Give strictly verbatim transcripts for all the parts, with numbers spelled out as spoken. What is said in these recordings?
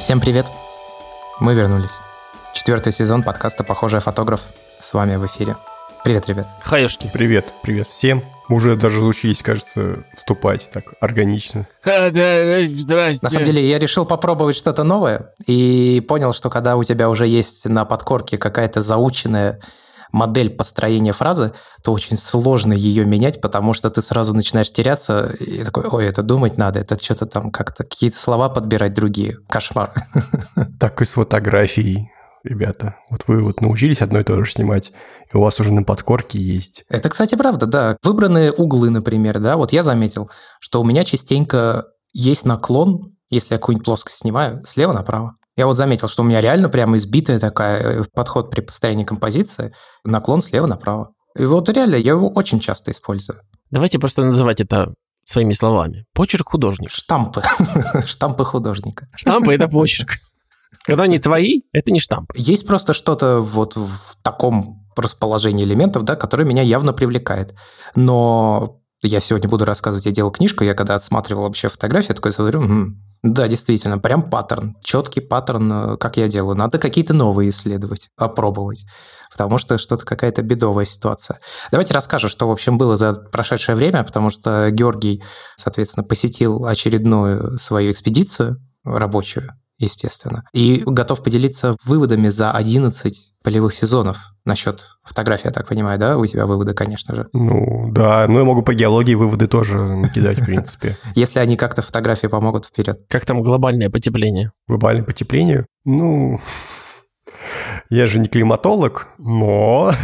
Всем привет! Мы вернулись. Четвертый сезон подкаста «Похожий фотограф». С вами в эфире. Привет, ребят. Хаюшки. Привет, привет всем. Мы уже даже научились, кажется, вступать так органично. Здрасте. На самом деле, я решил попробовать что-то новое и понял, что когда у тебя уже есть на подкорке какая-то заученная модель построения фразы, то очень сложно ее менять, потому что ты сразу начинаешь теряться и такой: ой, это думать надо, это что-то там как-то, какие-то слова подбирать другие. Кошмар. Так и с фотографией, ребята. Вот вы вот научились одно и то же снимать, и у вас уже на подкорке есть. Это, кстати, правда, да. Выбранные углы, например, да, вот я заметил, что у меня частенько есть наклон, если я какую-нибудь плоскость снимаю, слева направо. Я вот заметил, что у меня реально прямо избитая такая подход при построении композиции, наклон слева направо. И вот реально я его очень часто использую. Давайте просто называть это своими словами. Почерк художника. Штампы. Штампы художника. Штампы – это почерк. Когда они твои, это не штамп. Есть просто что-то вот в таком расположении элементов, да, которое меня явно привлекает. Но я сегодня буду рассказывать, я делал книжку, я когда отсматривал вообще фотографии, я такой смотрю, м-м, да, действительно, прям паттерн, четкий паттерн, как я делаю. Надо какие-то новые исследовать, опробовать, потому что что-то какая-то бедовая ситуация. Давайте расскажу, что, в общем, было за прошедшее время, потому что Георгий, соответственно, посетил очередную свою экспедицию рабочую, естественно, и готов поделиться выводами за одиннадцать полевых сезонов. Насчет фотографии, я так понимаю, да? У тебя выводы, конечно же. Ну, да. Ну, я могу по геологии выводы тоже накидать, в принципе. Если они как-то фотографии помогут вперед. Как там глобальное потепление? Глобальное потепление? Ну... Я же не климатолог, но...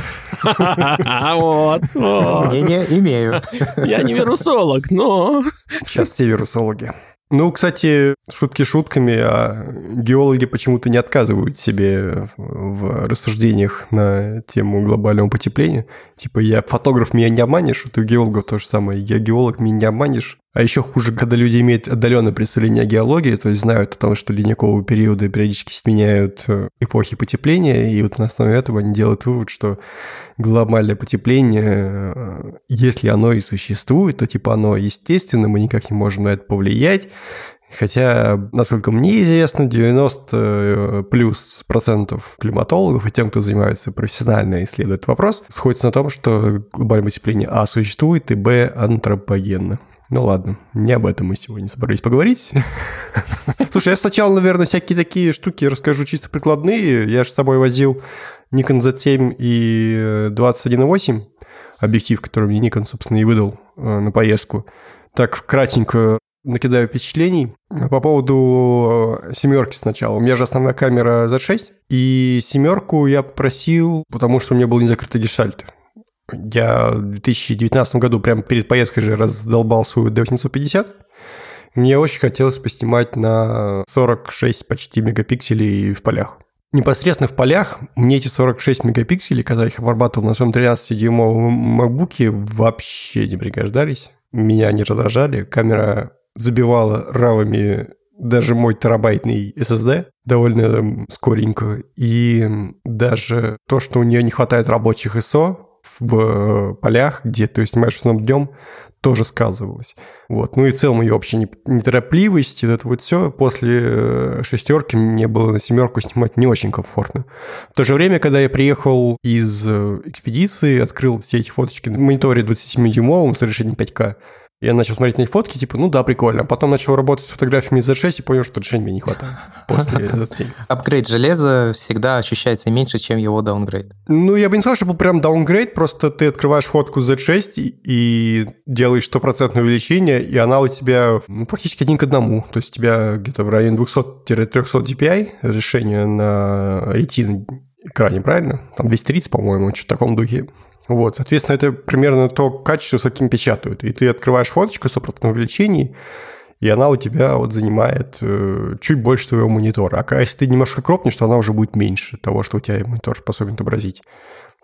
Вот, вот. Мнение имею. Я не вирусолог, но... Сейчас все вирусологи. Ну, кстати, шутки шутками, а геологи почему-то не отказывают себе в рассуждениях на тему глобального потепления. Типа, я фотограф, меня не обманешь, ты у геологов то же самое, я геолог, меня не обманешь. А еще хуже, когда люди имеют отдаленное представление о геологии, то есть знают о том, что ледниковые периоды периодически сменяют эпохи потепления, и вот на основе этого они делают вывод, что глобальное потепление, если оно и существует, то типа оно естественно, мы никак не можем на это повлиять. Хотя, насколько мне известно, девяносто плюс процентов климатологов и тем, кто занимается профессионально и исследует этот вопрос, сходятся на том, что глобальное потепление а. существует и б. антропогенно. Ну ладно, не об этом мы сегодня собрались поговорить. Слушай, я сначала, наверное, всякие такие штуки расскажу чисто прикладные. Я же с собой возил Nikon зет семь и двадцать один восемь, объектив, который мне Nikon, собственно, и выдал на поездку. Так, кратенько накидаю впечатлений. По поводу семерки сначала. У меня же основная камера зет шесть, и семерку я попросил, потому что у меня был не закрытый гештальт. Я в две тысячи девятнадцатом году, прямо перед поездкой же, раздолбал свою ди восемьсот пятьдесят. Мне очень хотелось поснимать на сорок шесть почти мегапикселей в полях. Непосредственно в полях мне эти сорок шесть мегапикселей, когда я их обрабатывал на своем тринадцатидюймовом MacBook'е, вообще не пригождались. Меня не раздражали. Камера забивала равами даже мой терабайтный эс эс ди довольно скоренько. И даже то, что у нее не хватает рабочих ай эс о в полях, где ты снимаешь в основном днем, тоже сказывалось. Вот. Ну и в целом ее вообще неторопливость, это вот все. После шестерки мне было на семерку снимать не очень комфортно. В то же время, когда я приехал из экспедиции, открыл все эти фоточки на мониторе двадцать семь дюймовом с разрешением пять ка, я начал смотреть на эти фотки, типа, ну да, прикольно. А потом начал работать с фотографиями из зет шесть и понял, что решения мне не хватает после зет семь. Апгрейд железа всегда ощущается меньше, чем его даунгрейд. Ну, я бы не сказал, что был прям даунгрейд, просто ты открываешь фотку зет шесть и, и делаешь стопроцентное увеличение, и она у тебя ну, практически один к одному. То есть у тебя где-то в районе двести-триста ди пи ай разрешение на ретин экране, правильно? Там двести тридцать, по-моему, что-то в таком духе. Вот, соответственно, это примерно то качество, с каким печатают. И ты открываешь фоточку в стопроцентном увеличении, и она у тебя вот занимает э, чуть больше твоего монитора. А если ты немножко кропнешь, то она уже будет меньше того, что у тебя монитор способен отобразить.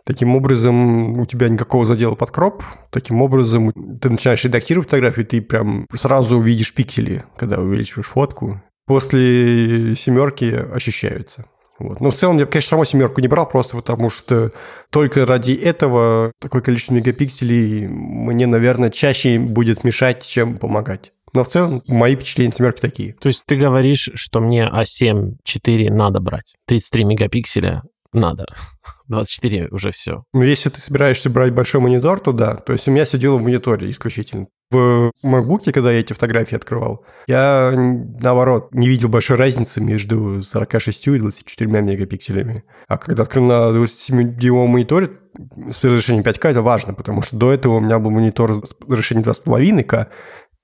Таким образом, у тебя никакого задела под кроп. Таким образом, ты начинаешь редактировать фотографию, и ты прям сразу увидишь пиксели, когда увеличиваешь фотку. После семерки ощущаются. Вот. Но в целом я, конечно, саму семерку не брал, просто потому что только ради этого такое количество мегапикселей мне, наверное, чаще будет мешать, чем помогать. Но в целом мои впечатления семерки такие. То есть ты говоришь, что мне а семь четыре надо брать? тридцать три мегапикселя надо. двадцать четыре уже все. Ну, если ты собираешься брать большой монитор, то да. То есть у меня сидело в мониторе исключительно. В MacBook, когда я эти фотографии открывал, я, наоборот, не видел большой разницы между сорок шесть и двадцать четырьмя мегапикселями. А когда открыл на двадцать семидюймовом мониторе с разрешением пять ка, это важно, потому что до этого у меня был монитор с разрешением два с половиной ка,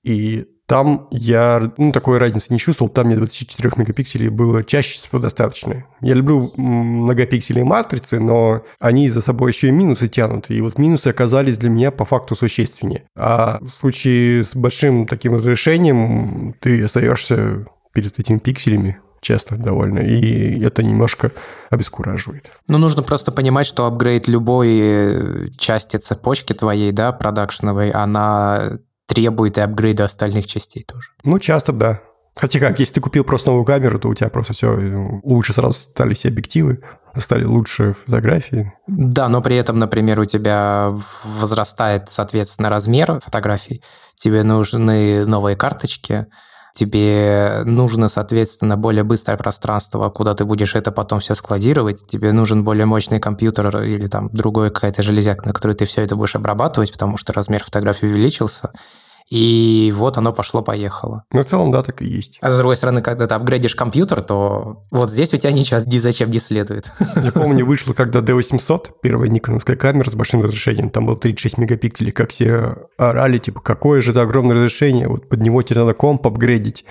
и там я, ну, такой разницы не чувствовал, там мне двадцать четыре мегапикселя было чаще всего достаточно. Я люблю многопиксельные матрицы, но они за собой еще и минусы тянут, и вот минусы оказались для меня по факту существеннее. А в случае с большим таким разрешением ты остаешься перед этими пикселями часто довольно, и это немножко обескураживает. Ну, нужно просто понимать, что апгрейд любой части цепочки твоей, да, продакшновой, она... требует и апгрейда остальных частей тоже. Ну, часто, да. Хотя как, если ты купил просто новую камеру, то у тебя просто все лучше сразу стали все объективы, стали лучше фотографии. Да, но при этом, например, у тебя возрастает, соответственно, размер фотографий, тебе нужны новые карточки, тебе нужно, соответственно, более быстрое пространство, куда ты будешь это потом все складировать, тебе нужен более мощный компьютер или там другая какая-то железяка, на которой ты все это будешь обрабатывать, потому что размер фотографии увеличился, и вот оно пошло-поехало. Ну, в целом, да, так и есть. А с другой стороны, когда ты апгрейдишь компьютер, то вот здесь у тебя ничего ни зачем не следует. Я помню, вышло когда ди восемьсот, первая никоновская камера с большим разрешением, там было тридцать шесть мегапикселей, как все орали, типа, какое же это огромное разрешение, вот под него тебе надо комп апгрейдить.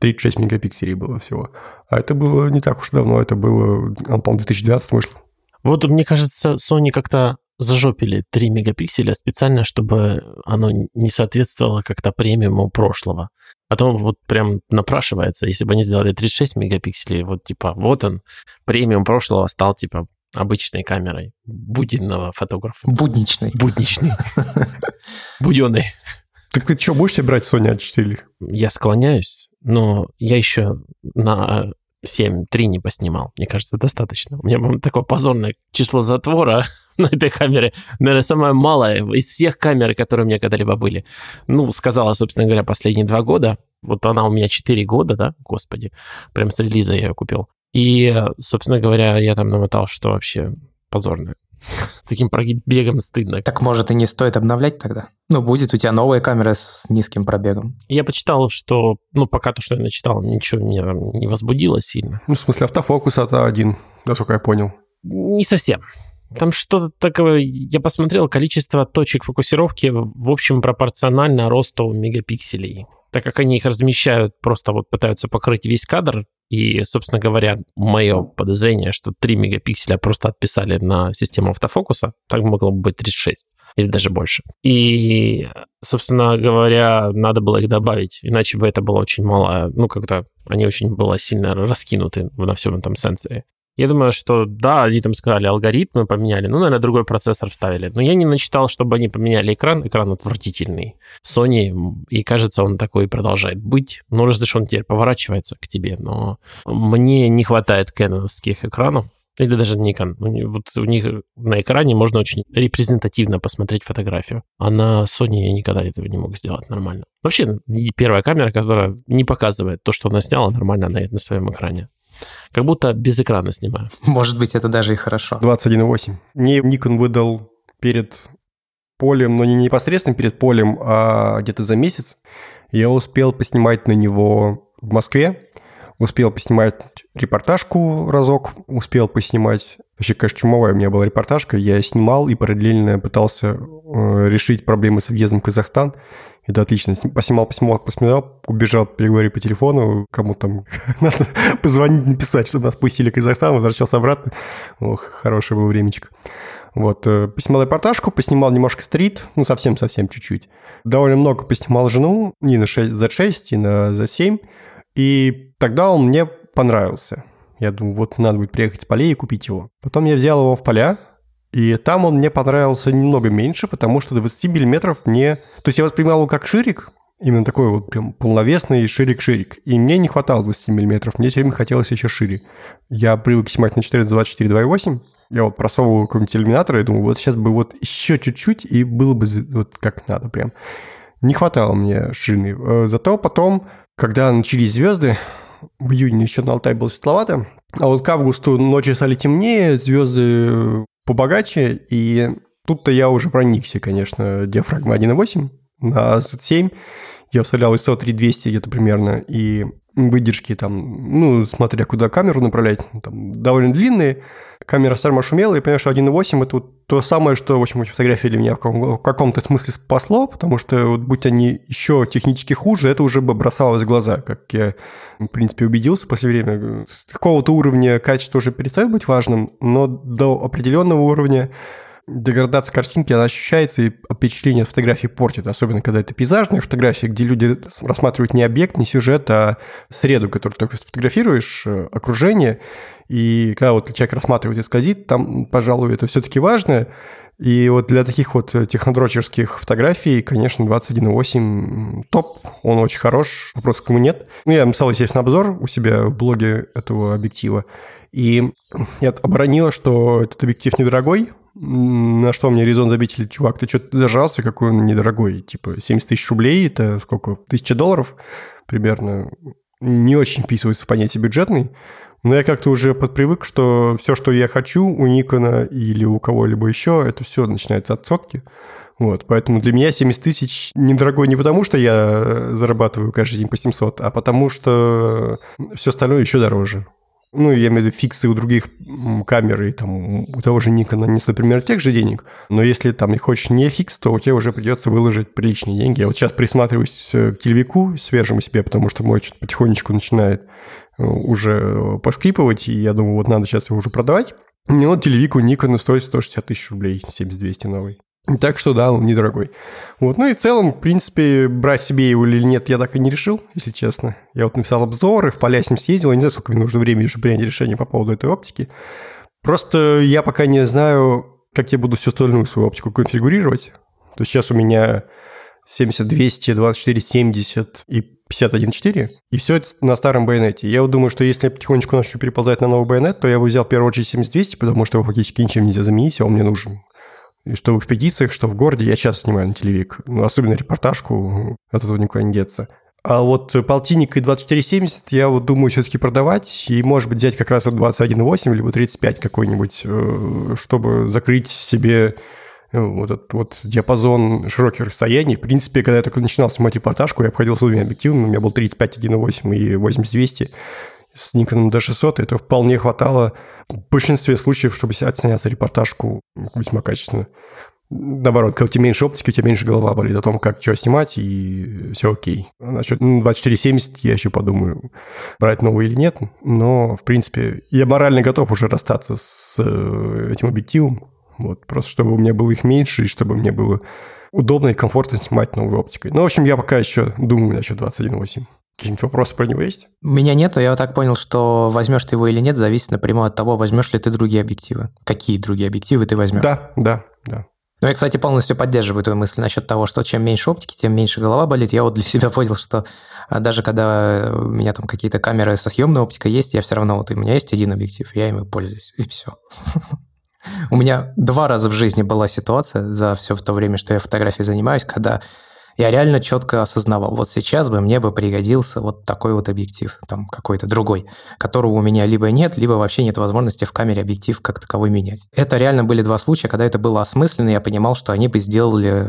тридцать шесть мегапикселей было всего. А это было не так уж давно, это было, по-моему, две тысячи двенадцатом вышло. Вот, мне кажется, Sony как-то зажопили три мегапикселя специально, чтобы оно не соответствовало как-то премиуму прошлого. А то вот прям напрашивается, если бы они сделали тридцать шесть мегапикселей, вот типа вот он, премиум прошлого стал типа обычной камерой буденного фотографа. Будничный. Будничный. Буденный. Так ты что, будешь себе брать Sony а четыре? Я склоняюсь, но я еще на... семь три не поснимал. Мне кажется, достаточно. У меня, по-моему, такое позорное число затвора на этой камере. Наверное, самое малое из всех камер, которые у меня когда-либо были. Ну, сказала, собственно говоря, последние два года. Вот она у меня четыре года, да? Господи. Прям с релиза я ее купил. И, собственно говоря, я там намотал, что вообще позорное. С таким пробегом стыдно. Так, может, и не стоит обновлять тогда? Ну, будет у тебя новая камера с, с низким пробегом. Я почитал, что... Ну, пока то, что я начитал, ничего меня там не возбудило сильно. Ну, в смысле, автофокус это один, насколько я понял. Не совсем. Там что-то такое... Я посмотрел, количество точек фокусировки в общем пропорционально росту мегапикселей. Так как они их размещают, просто вот пытаются покрыть весь кадр. И, собственно говоря, мое подозрение, что три мегапикселя просто отписали на систему автофокуса. Так могло бы быть тридцать шесть или даже больше. И, собственно говоря, надо было их добавить, иначе бы это было очень мало. Ну, как-то они очень было сильно раскинуты на всем этом сенсоре. Я думаю, что да, они там сказали, алгоритмы поменяли, ну, наверное, другой процессор вставили. Но я не начитал, чтобы они поменяли экран. Экран отвратительный. Sony, и кажется, он такой продолжает быть. Ну, разве что он теперь поворачивается к тебе, но мне не хватает кэноновских экранов. Или даже Nikon. Вот у них на экране можно очень репрезентативно посмотреть фотографию. А на Sony я никогда этого не мог сделать нормально. Вообще, первая камера, которая не показывает то, что она сняла, нормально на, на своем экране. Как будто без экрана снимаю. Может быть, это даже и хорошо. двадцать один восемь. Мне Nikon выдал перед полем, но не непосредственно перед полем, а где-то за месяц. Я успел поснимать на него в Москве. Успел поснимать репортажку разок. Успел поснимать... Вообще, конечно, чумовая у меня была репортажка. Я снимал и параллельно пытался решить проблемы с въездом в Казахстан. Это отлично. Поснимал, поснимал, поснимал, убежал, переговорил по телефону, кому там надо позвонить, написать, чтобы нас пустили в Казахстан, возвращался обратно. Ох, хорошее было времечко. Вот, поснимал репортажку, поснимал немножко стрит, ну, совсем-совсем чуть-чуть. Довольно много поснимал жену, и на зет шесть, и на зет семь, и тогда он мне понравился. Я думаю, вот надо будет приехать в поля и купить его. Потом я взял его в поля, и там он мне понравился немного меньше, потому что двадцать миллиметров мне... То есть я воспринимал его как ширик, именно такой вот прям полновесный ширик-ширик. И мне не хватало двадцать миллиметров, мне все время хотелось еще шире. Я привык снимать на четыре двадцать четыре два восемь. Я вот просовывал какой-нибудь иллюминатор и думаю, вот сейчас бы вот еще чуть-чуть, и было бы вот как надо прям. Не хватало мне шины. Зато потом, когда начались звезды, в июне еще на Алтае было светловато, а вот к августу ночи стали темнее, звезды побогаче, и тут-то я уже проникся, конечно, диафрагма один и восемь на зет семь. Я вставлял ай эс о три тысячи двести где-то примерно, и выдержки там, ну, смотря куда камеру направлять, там, довольно длинные. Камера сама шумела, и понял, что один и восемь это вот то самое, что, в общем, эти фотографии для меня в, каком- в каком-то смысле спасло, потому что, вот, будь они еще технически хуже, это уже бы бросалось в глаза, как я, в принципе, убедился после времени. С какого-то уровня качество уже перестает быть важным, но до определенного уровня деградация картинки, она ощущается, и впечатление от фотографии портит, особенно когда это пейзажные фотографии, где люди рассматривают не объект, не сюжет, а среду, которую ты фотографируешь, окружение. И когда вот человек рассматривает и скользит, там, пожалуй, это все-таки важно. И вот для таких вот технодрочерских фотографий, конечно, двадцать один и восемь топ, он очень хорош, вопросов к нему нет. Ну, я написал, естественно, обзор у себя в блоге этого объектива, и я оборонил, что этот объектив недорогой, на что мне резон забитель: чувак, ты что-то зажался, какой он недорогой, типа семьдесят тысяч рублей, это сколько, тысяча долларов примерно, не очень вписывается в понятие бюджетный. Но я как-то уже подпривык, что все, что я хочу у Никона или у кого-либо еще, это все начинается от сотки. Вот, поэтому для меня семьдесят тысяч недорогой не потому, что я зарабатываю каждый день по семьсот, а потому что все остальное еще дороже. Ну, я имею в виду фиксы у других камер, и там у того же Никона не, например, тех же денег, но если там и хочешь не фикс, то у тебя уже придется выложить приличные деньги. Я вот сейчас присматриваюсь к телевику свежему себе, потому что мой что-то потихонечку начинает уже поскрипывать, и я думаю, вот надо сейчас его уже продавать. И вот телевик у Никона стоит сто шестьдесят тысяч рублей, семьдесят двести новый. Так что да, он недорогой. Вот. Ну и в целом, в принципе, брать себе его или нет, я так и не решил, если честно. Я вот написал обзоры, в поля с ним съездил. Я не знаю, сколько мне нужно времени, чтобы принять решение по поводу этой оптики. Просто я пока не знаю, как я буду всю остальную свою оптику конфигурировать. То есть сейчас у меня семьдесят двести, двадцать четыре семьдесят и пятьдесят один четыре. И все это на старом байонете. Я вот думаю, что если я потихонечку начну переползать на новый байонет, то я бы взял в первую очередь семьдесят двести, потому что его фактически ничем нельзя заменить, а он мне нужен. И что в экспедициях, что в городе, я сейчас снимаю на телевик. Ну, особенно репортажку, от этого никуда не деться. А вот полтинник и двадцать четыре семьдесят я вот думаю все-таки продавать. И, может быть, взять как раз двадцать один восемь либо тридцать пять какой-нибудь, чтобы закрыть себе вот этот вот диапазон широких расстояний. В принципе, когда я только начинал снимать репортажку, я обходил с двумя объективами. У меня был тридцать пять один восемь и восемьдесят двести с Никоном ди шестьсот, этого вполне хватало в большинстве случаев, чтобы отсняться репортажку весьма качественно. Наоборот, когда у тебя меньше оптики, у тебя меньше голова болит о том, как что снимать, и все окей. А насчет двадцать четыре семьдесят я еще подумаю, брать новый или нет, но, в принципе, я морально готов уже расстаться с этим объективом, вот, просто чтобы у меня было их меньше, и чтобы мне было удобно и комфортно снимать новой оптикой. Ну, в общем, я пока еще думаю насчет двадцать один восемь. Какие-нибудь вопросы про него есть? Меня нет, я так понял, что возьмешь ты его или нет, зависит напрямую от того, возьмешь ли ты другие объективы. Какие другие объективы ты возьмешь? Да, да, да. Ну, я, кстати, полностью поддерживаю твою мысль насчет того, что чем меньше оптики, тем меньше голова болит. Я вот для себя понял, что даже когда у меня там какие-то камеры со съемной оптикой есть, я все равно, вот у меня есть один объектив, я им и пользуюсь, и все. У меня два раза в жизни была ситуация за все то время, что я фотографией занимаюсь, когда я реально четко осознавал, вот сейчас бы мне бы пригодился вот такой вот объектив, там какой-то другой, которого у меня либо нет, либо вообще нет возможности в камере объектив как таковой менять. Это реально были два случая, когда это было осмысленно, я понимал, что они бы сделали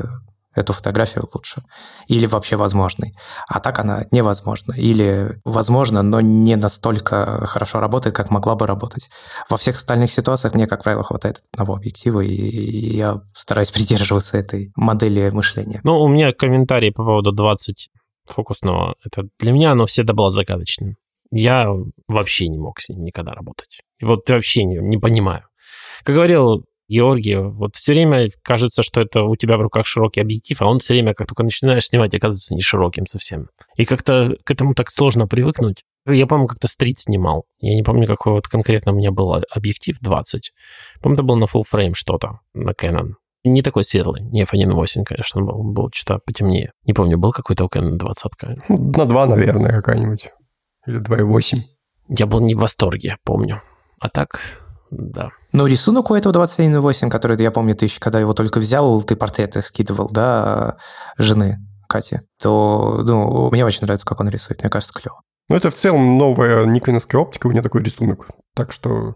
эту фотографию лучше или вообще возможной. А так она невозможна или возможна, но не настолько хорошо работает, как могла бы работать. Во всех остальных ситуациях мне, как правило, хватает одного объектива, и я стараюсь придерживаться этой модели мышления. Ну, у меня комментарий по поводу двадцать фокусного. Это для меня оно всегда было загадочным. Я вообще не мог с ним никогда работать. Вот вообще не, не понимаю. Как говорил Георгий, вот все время кажется, что это у тебя в руках широкий объектив, а он все время, как только начинаешь снимать, оказывается не широким совсем. И как-то к этому так сложно привыкнуть. Я, помню, как-то стрит снимал. Я не помню, какой вот конкретно у меня был объектив двадцать. Помню, это был на full frame что-то, на Canon. Не такой светлый, не эф один восемь, конечно, был, был что-то потемнее. Не помню, был какой-то у Canon двадцатка? На два, наверное, какая-нибудь. Или два и восемь. Я был не в восторге, помню. А так... Да. Но рисунок у этого двадцать один восемь, который, я помню, ты еще, когда его только взял, ты портреты скидывал, да, жены, плакате, то, ну, мне очень нравится, как он рисует. Мне кажется, клево. Ну, это в целом новая никоновская оптика, у меня такой рисунок. Так что...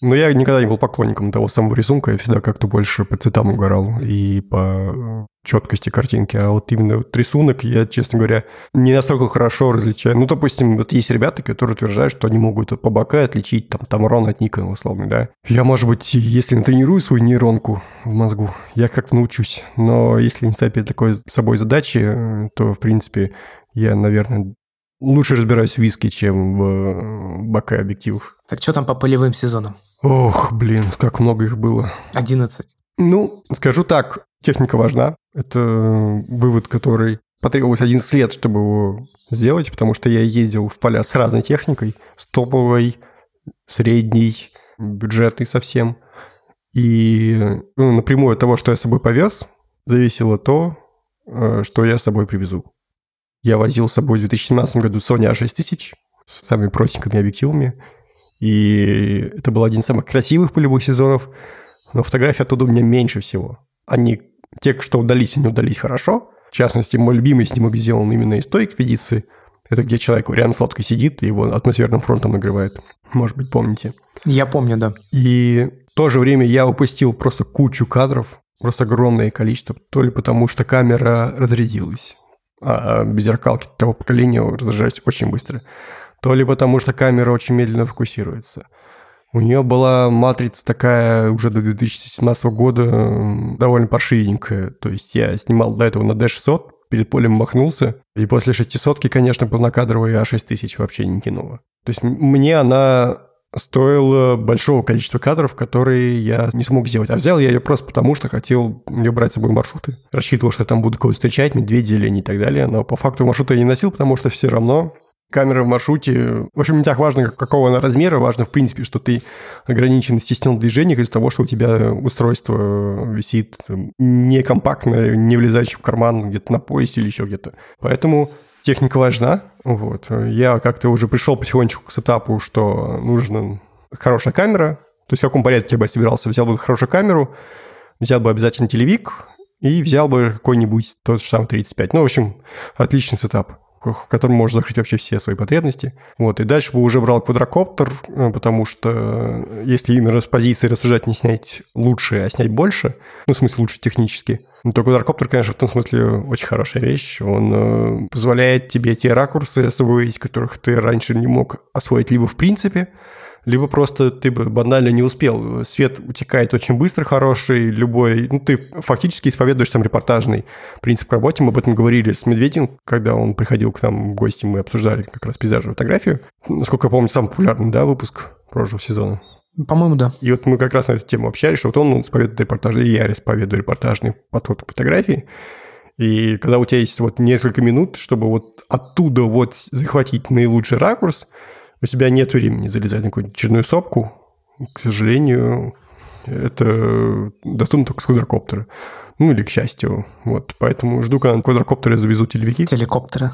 Но я никогда не был поклонником того самого рисунка, я всегда как-то больше по цветам угорал и по четкости картинки. А вот именно вот рисунок я, честно говоря, не настолько хорошо различаю. Ну, допустим, вот есть ребята, которые утверждают, что они могут по бока отличить там Tamron от Nikon, условно, да. Я, может быть, если натренирую свою нейронку в мозгу, я как-то научусь. Но если не ставить перед такой собой задачи, то, в принципе, я, наверное... лучше разбираюсь в виске, чем в бока объективов. Так что там по полевым сезонам? Ох, блин, как много их было. одиннадцать. Ну, скажу так, техника важна. Это вывод, который потребовалось одиннадцать лет, чтобы его сделать, потому что я ездил в поля с разной техникой, с топовой, средней, бюджетной совсем. И ну, напрямую от того, что я с собой повез, зависело то, что я с собой привезу. Я возил с собой в две тысячи семнадцатом году Sony а шесть тысяч с самыми простенькими объективами. И это был один из самых красивых полевых сезонов. Но фотографии оттуда у меня меньше всего. Они, те, что удались, они удались хорошо. В частности, мой любимый снимок сделан именно из той экспедиции. Это где человек рядом с лодкой сидит и его атмосферным фронтом нагревает. Может быть, помните? Я помню, да. И в то же время я упустил просто кучу кадров. Просто огромное количество. То ли потому, что камера разрядилась. А без зеркалки того поколения разряжались очень быстро. То ли потому, что камера очень медленно фокусируется. У нее была матрица такая уже до две тысячи семнадцатого года довольно паршивенькая. То есть я снимал до этого на ди шестьсот, перед полем махнулся, и после шестисотки, конечно, полнокадровая а шесть тысяч вообще не тянула. То есть мне она стоила большого количества кадров, которые я не смог сделать. А взял я ее просто потому, что хотел ее брать с собой маршруты. Рассчитывал, что я там буду кого-то встречать, медведи, лени и так далее. Но по факту маршрута я не носил, потому что все равно камера в маршруте... В общем, не так важно, какого она размера. Важно, в принципе, что ты ограничен, стеснен в движениях из-за того, что у тебя устройство висит некомпактно, не влезающее в карман, где-то на поясе или еще где-то. Поэтому... техника важна. Вот. Я как-то уже пришел потихонечку к сетапу, что нужна хорошая камера. То есть в каком порядке я бы собирался? Взял бы хорошую камеру, взял бы обязательно телевик и взял бы какой-нибудь тот же самый тридцать пять. Ну, в общем, отличный сетап, в котором можно закрыть вообще все свои потребности. Вот. И дальше бы уже брал квадрокоптер, потому что если именно с позиции рассуждать, не снять лучше, а снять больше, ну, в смысле, лучше технически, ну, то квадрокоптер, конечно, в том смысле очень хорошая вещь. Он э, позволяет тебе те ракурсы освоить, которых ты раньше не мог освоить либо в принципе, либо просто ты бы банально не успел. Свет утекает очень быстро, хороший, любой... Ну, ты фактически исповедуешь там репортажный принцип к работе. Мы об этом говорили с Медведем, когда он приходил к нам в гости, мы обсуждали как раз пейзажную фотографию. Насколько я помню, самый популярный, да, выпуск прошлого сезона? По-моему, да. И вот мы как раз на эту тему общались, что вот он исповедует репортажный, и я исповедую репортажный подход к фотографии. И когда у тебя есть вот несколько минут, чтобы вот оттуда вот захватить наилучший ракурс, у тебя нет времени залезать на какую-нибудь черную сопку. К сожалению, это доступно только с квадрокоптера. Ну, или к счастью. Вот. Поэтому жду, когда на квадрокоптере завезут телевики. Телекоптера.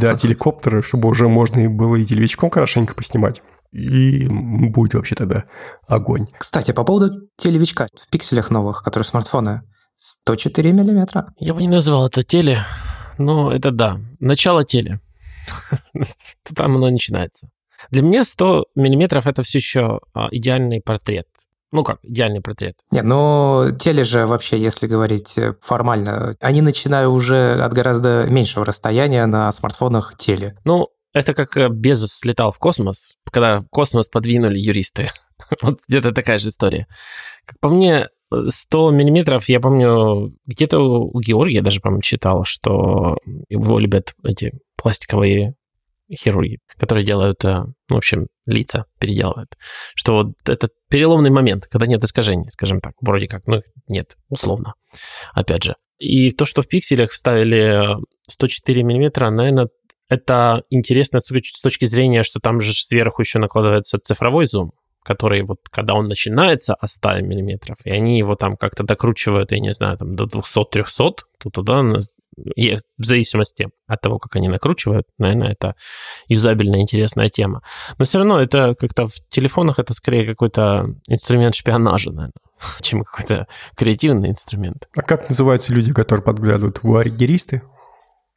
Да, телекоптера, чтобы уже можно было и телевичком хорошенько поснимать. И будет вообще тогда огонь. Кстати, по поводу телевичка в пикселях новых, которые смартфоны, сто четыре миллиметра. Я бы не назвал это теле, но это да. Начало теле. Там оно начинается. Для меня сто миллиметров это все еще идеальный портрет. Ну как, идеальный портрет. Не, но теле же вообще, если говорить формально, они начинают уже от гораздо меньшего расстояния на смартфонах теле. Ну, это как Безос слетал в космос, когда в космос подвинули юристы. Вот где-то такая же история. Как по мне, сто миллиметров, я помню, где-то у Георгия даже, по-моему, читал, что его любят эти пластиковые... хирурги, которые делают, ну, в общем, лица переделывают. Что вот этот переломный момент, когда нет искажений, скажем так, вроде как, ну, нет, условно, опять же. И то, что в пикселях вставили сто четыре миллиметра, наверное, это интересно с точки зрения, что там же сверху еще накладывается цифровой зум, который вот, когда он начинается от ста миллиметров, и они его там как-то докручивают, я не знаю, там до двухсот-трехсот, то туда... И в зависимости от того, как они накручивают, наверное, это юзабельная, интересная тема. Но все равно это как-то в телефонах это скорее какой-то инструмент шпионажа, наверное, чем какой-то креативный инструмент. А как называются люди, которые подглядывают? Вуайеристы?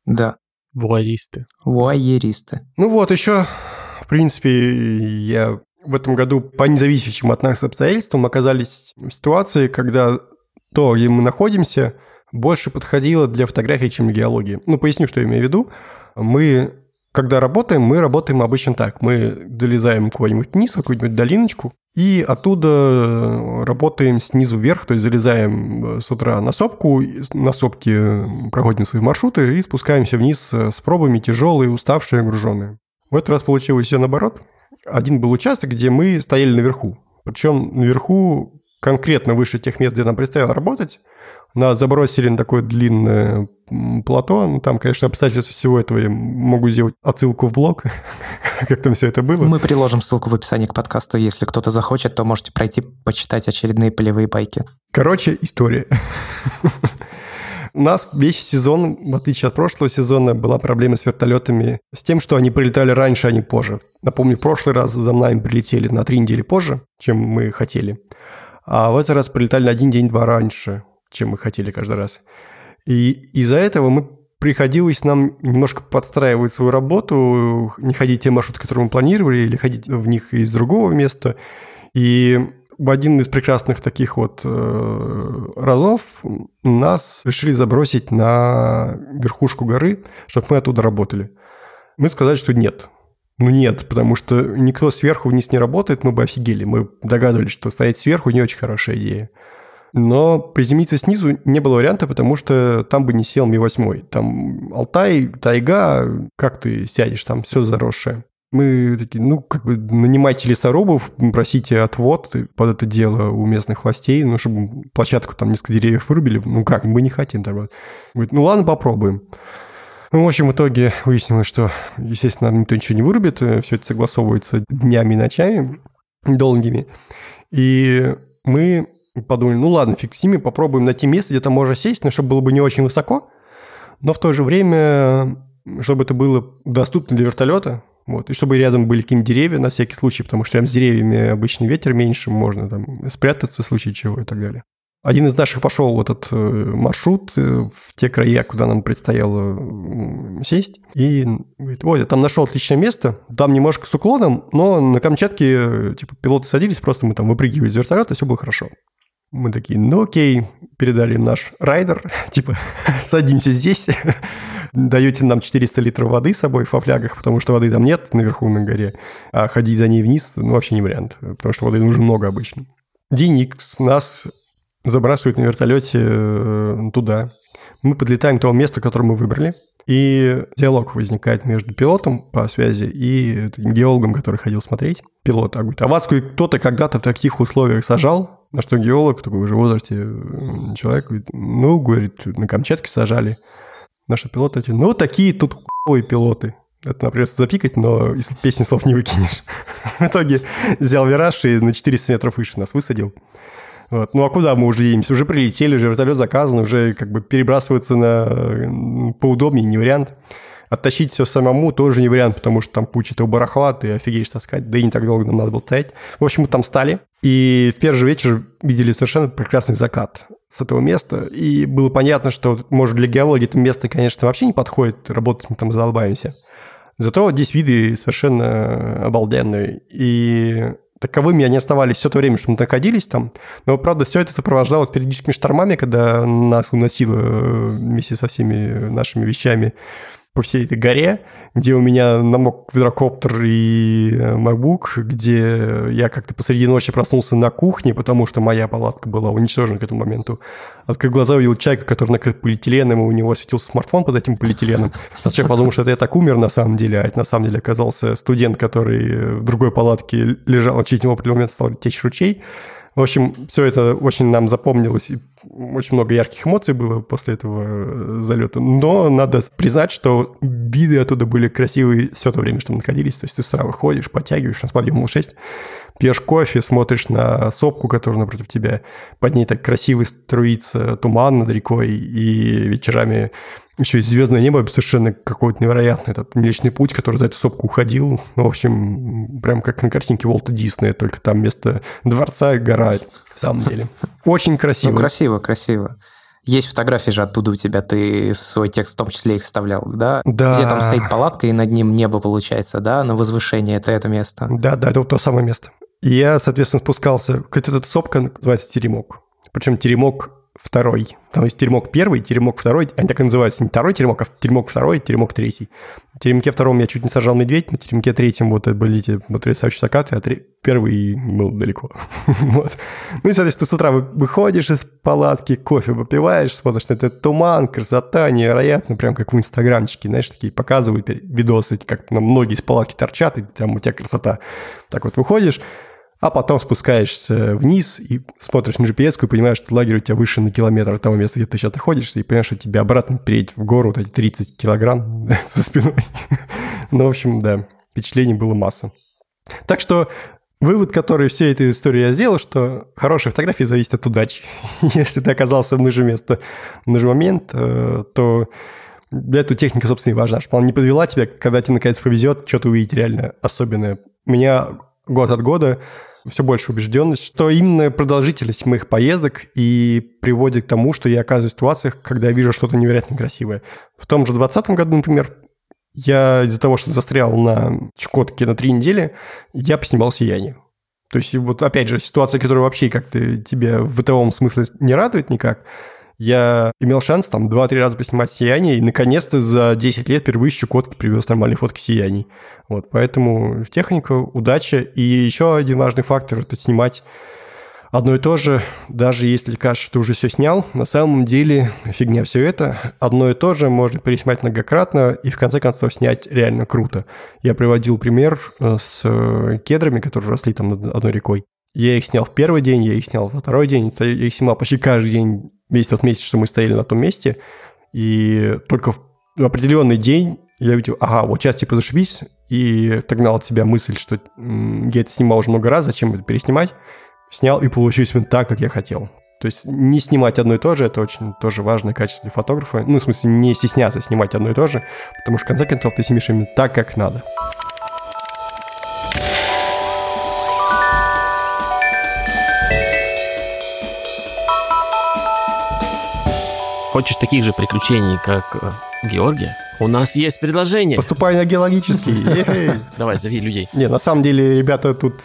Да. Вуайеристы. Вуайеристы. Ну вот, еще, в принципе, я в этом году по независящим от нас обстоятельствам оказались в ситуации, когда то, где мы находимся, больше подходило для фотографии, чем для геологии. Ну, поясню, что я имею в виду. Мы, когда работаем, мы работаем обычно так. Мы залезаем куда-нибудь вниз, в какую-нибудь долиночку, и оттуда работаем снизу вверх, то есть залезаем с утра на сопку, на сопке проходим свои маршруты и спускаемся вниз с пробами, тяжелые, уставшие, огруженные. В этот раз получилось все наоборот. Один был участок, где мы стояли наверху. Причем наверху, конкретно выше тех мест, где нам предстояло работать, нас забросили на такое длинное плато. Ну, там, конечно, обстоятельства всего этого. Я могу сделать отсылку в блог, как там все это было. Мы приложим ссылку в описании к подкасту. Если кто-то захочет, то можете пройти, почитать очередные полевые байки. Короче, история. У нас весь сезон, в отличие от прошлого сезона, была проблема с вертолетами, с тем, что они прилетали раньше, а не позже. Напомню, в прошлый раз за нами прилетели на три недели позже, чем мы хотели. А в этот раз прилетали на один день-два раньше, чем мы хотели каждый раз. И из-за этого мы приходилось нам немножко подстраивать свою работу, не ходить те маршруты, которые мы планировали, или ходить в них из другого места. И в один из прекрасных таких вот э, разов нас решили забросить на верхушку горы, чтобы мы оттуда работали. Мы сказали, что нет. Ну нет, потому что никто сверху вниз не работает, мы бы офигели. Мы догадывались, что стоять сверху не очень хорошая идея. Но приземлиться снизу не было варианта, потому что там бы не сел Ми восемь. Там Алтай, тайга, как ты сядешь, там все заросшее. Мы такие, ну, как бы нанимайте лесорубов, просите отвод под это дело у местных властей, ну, чтобы площадку там несколько деревьев вырубили. Ну как, мы не хотим так вот. Говорит, ну ладно, попробуем. Ну, в общем, в итоге выяснилось, что, естественно, нам никто ничего не вырубит, все это согласовывается днями и ночами долгими. И мы подумали, ну ладно, фиг с ними, попробуем найти место, где там можно сесть, но чтобы было бы не очень высоко, но в то же время, чтобы это было доступно для вертолета, вот, и чтобы рядом были какие-нибудь деревья на всякий случай, потому что рядом с деревьями обычный ветер меньше, можно там спрятаться в случае чего и так далее. Один из наших пошел в этот маршрут в те края, куда нам предстояло сесть. И говорит, ой, я там нашел отличное место, там немножко с уклоном, но на Камчатке типа пилоты садились, просто мы там выпрыгивали из вертолета, все было хорошо. Мы такие, ну окей, передали им наш райдер, типа садимся здесь, даете нам четыреста литров воды с собой в флягах, потому что воды там нет наверху на горе, а ходить за ней вниз, ну вообще не вариант, потому что воды нужно много обычно. Денег с нас забрасывают на вертолете туда. Мы подлетаем к тому месту, которое мы выбрали. И диалог возникает между пилотом по связи и геологом, который ходил смотреть. Пилот говорит, а вас кто-то когда-то в таких условиях сажал? На что геолог, такой уже в возрасте человек, говорит, ну, говорит, на Камчатке сажали. Наши пилоты говорят, ну, такие тут хуевые пилоты. Это нам придется запикать, но из песни слов не выкинешь. В итоге взял вираж и на четыреста метров выше нас высадил. Вот. Ну, а куда мы уже едемся? Уже прилетели, уже вертолет заказан, уже как бы перебрасываться на поудобнее не вариант. Оттащить все самому тоже не вариант, потому что там куча этого барахла, ты офигеешь таскать, да и не так долго нам надо было стоять. В общем, мы там стали, и в первый же вечер видели совершенно прекрасный закат с этого места, и было понятно, что, может, для геологии это место, конечно, вообще не подходит, работать мы там задолбаемся. Зато здесь виды совершенно обалденные, и таковыми они оставались все то время, что мы находились там. Но, правда, все это сопровождалось периодическими штормами, когда нас уносило вместе со всеми нашими вещами по всей этой горе, где у меня намок квадрокоптер и MacBook, где я как-то посреди ночи проснулся на кухне, потому что моя палатка была уничтожена к этому моменту. Открыл глаза, увидел человека, который накрыт полиэтиленом, и у него светился смартфон под этим полиэтиленом. А человек подумал, что это я так умер на самом деле, а это на самом деле оказался студент, который в другой палатке лежал, а через него в определенный момент стал течь ручей. В общем, все это очень нам запомнилось, и очень много ярких эмоций было после этого залета. Но надо признать, что виды оттуда были красивые все то время, что мы находились. То есть ты с утра выходишь, подтягиваешь, на подъем в шесть, пьешь кофе, смотришь на сопку, которая напротив тебя. Под ней так красиво струится туман над рекой, и вечерами еще и звездное небо совершенно какое-то невероятное. Этот Млечный путь, который за эту сопку уходил. Ну, в общем, прям как на картинке Уолта Диснея, только там вместо дворца гора, в самом деле. Очень красиво. Ну, красиво, красиво. Есть фотографии же оттуда у тебя, ты в свой текст в том числе их вставлял, да? Да. Где там стоит палатка, и над ним небо получается, да? На возвышении это это место. Да-да, это вот то самое место. И я, соответственно, спускался. Какая-то сопка называется теремок. Причем теремок второй. Там есть теремок первый, теремок второй. Они так и называются. Не второй теремок, а теремок второй, теремок третий. На теремке втором я чуть не сажал медведь, на теремке третьем вот были эти потрясающие закаты, а три... первый был далеко. Вот. Ну и, соответственно, ты с утра выходишь из палатки, кофе выпиваешь, смотришь на этот туман, красота невероятно, прям как в инстаграмчике, знаешь, такие показывают видосы, как на многие из палатки торчат, и там у тебя красота. Так вот выходишь, а потом спускаешься вниз и смотришь на джи пи эс-ку и понимаешь, что лагерь у тебя выше на километр от того места, где ты сейчас находишься, и понимаешь, что тебе обратно переедет в гору вот эти тридцать килограмм за спиной. Ну, в общем, да, впечатлений было масса. Так что вывод, который всей этой истории я сделал, что хорошие фотографии зависят от удачи. Если ты оказался в нужном месте, в нужный момент, то для этого техника, собственно, и важна, чтобы она не подвела тебя, когда тебе, наконец, повезет, что-то увидеть реально особенное. У меня год от года все больше убежденность, что именно продолжительность моих поездок и приводит к тому, что я оказываюсь в ситуациях, когда я вижу что-то невероятно красивое. В том же двадцатом году, например, я из-за того, что застрял на Чукотке на три недели, я поснимал «Сияние». То есть, вот опять же, ситуация, которая вообще как-то тебя в бытовом смысле не радует никак, я имел шанс там два-три раза поснимать «Сияние», и наконец-то за десять лет впервые с Чукотки привез нормальные фотки «Сияний». Вот, поэтому техника, удача и еще один важный фактор – это снимать одно и то же, даже если кажется, что ты уже все снял, на самом деле фигня все это. Одно и то же можно переснимать многократно и в конце концов снять реально круто. Я приводил пример с кедрами, которые росли там над одной рекой. Я их снял в первый день, я их снял во второй день, я их снимал почти каждый день весь тот месяц, что мы стояли на том месте. И только в определенный день я видел, ага, вот сейчас типа зашибись, и отогнал от себя мысль, что м-м, я это снимал уже много раз, зачем это переснимать. Снял, и получилось именно так, как я хотел. То есть не снимать одно и то же, это очень тоже важное качество для фотографа. Ну, в смысле, не стесняться снимать одно и то же, потому что в конце концов ты снимешь именно так, как надо. Хочешь таких же приключений, как Георгия? У нас есть предложение. Поступай на геологический. Давай, зови людей. Не, на самом деле, ребята тут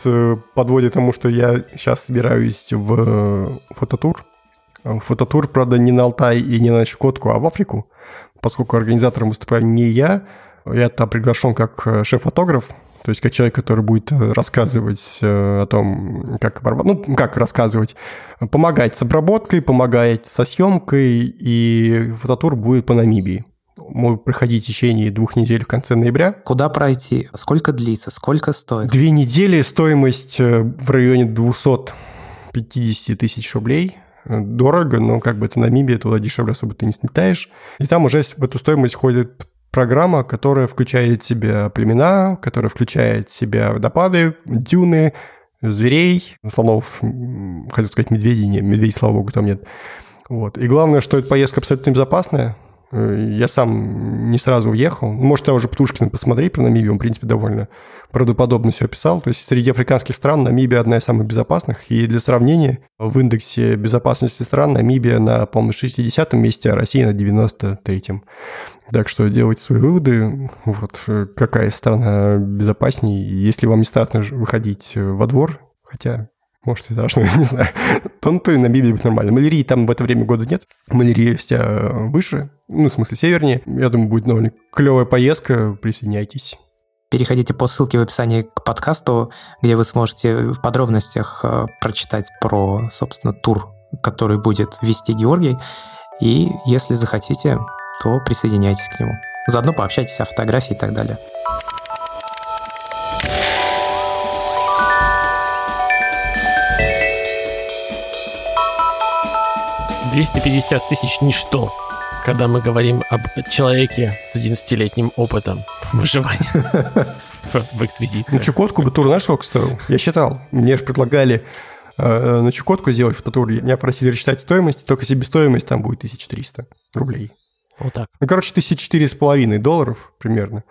подводят тому, что я сейчас собираюсь в фототур. Фототур, правда, не на Алтай и не на Чукотку, а в Африку. Поскольку организатором выступаю не я, я там приглашен как шеф-фотограф, то есть как человек, который будет рассказывать о том, как обрабатывать, ну, как рассказывать, помогать с обработкой, помогать со съемкой, и фототур будет по Намибии. Может проходить в течение двух недель в конце ноября. Куда пройти? Сколько длится? Сколько стоит? Две недели, стоимость в районе двести пятьдесят тысяч рублей. Дорого, но как бы это Намибия, туда дешевле особо ты не слетаешь. И там уже в эту стоимость входит программа, которая включает в себя племена, которая включает в себя водопады, дюны, зверей, слонов, хотел сказать медведей, не, медведей, слава богу, там нет. Вот. И главное, что эта поездка абсолютно безопасная. Я сам не сразу уехал. Может, я уже Птушкина посмотри про Намибию. Он, в принципе, довольно правдоподобно все описал. То есть, среди африканских стран Намибия одна из самых безопасных. И для сравнения, в индексе безопасности стран Намибия на, по-моему, шестидесятом месте, а Россия на девяносто третьем. Так что делайте свои выводы. Вот какая страна безопаснее. Если вам не страшно выходить во двор, хотя... Может, и страшно, я не знаю. То и Намибия будет нормально. Малярии там в это время года нет. Малярия вся выше, ну, в смысле, севернее. Я думаю, будет довольно клевая поездка. Присоединяйтесь. Переходите по ссылке в описании к подкасту, где вы сможете в подробностях прочитать про, собственно, тур, который будет вести Георгий. И если захотите, то присоединяйтесь к нему. Заодно пообщайтесь о фотографии и так далее. двести пятьдесят тысяч – ничто, когда мы говорим об человеке с одиннадцатилетним опытом выживания в экспедиции. На Чукотку бы тур, знаешь, сколько стоил? Я считал. Мне же предлагали на Чукотку сделать фототур. Меня просили рассчитать стоимость, только себестоимость там будет тысяча триста рублей. Вот так. Ну, короче, тысяча четыре с половиной долларов примерно.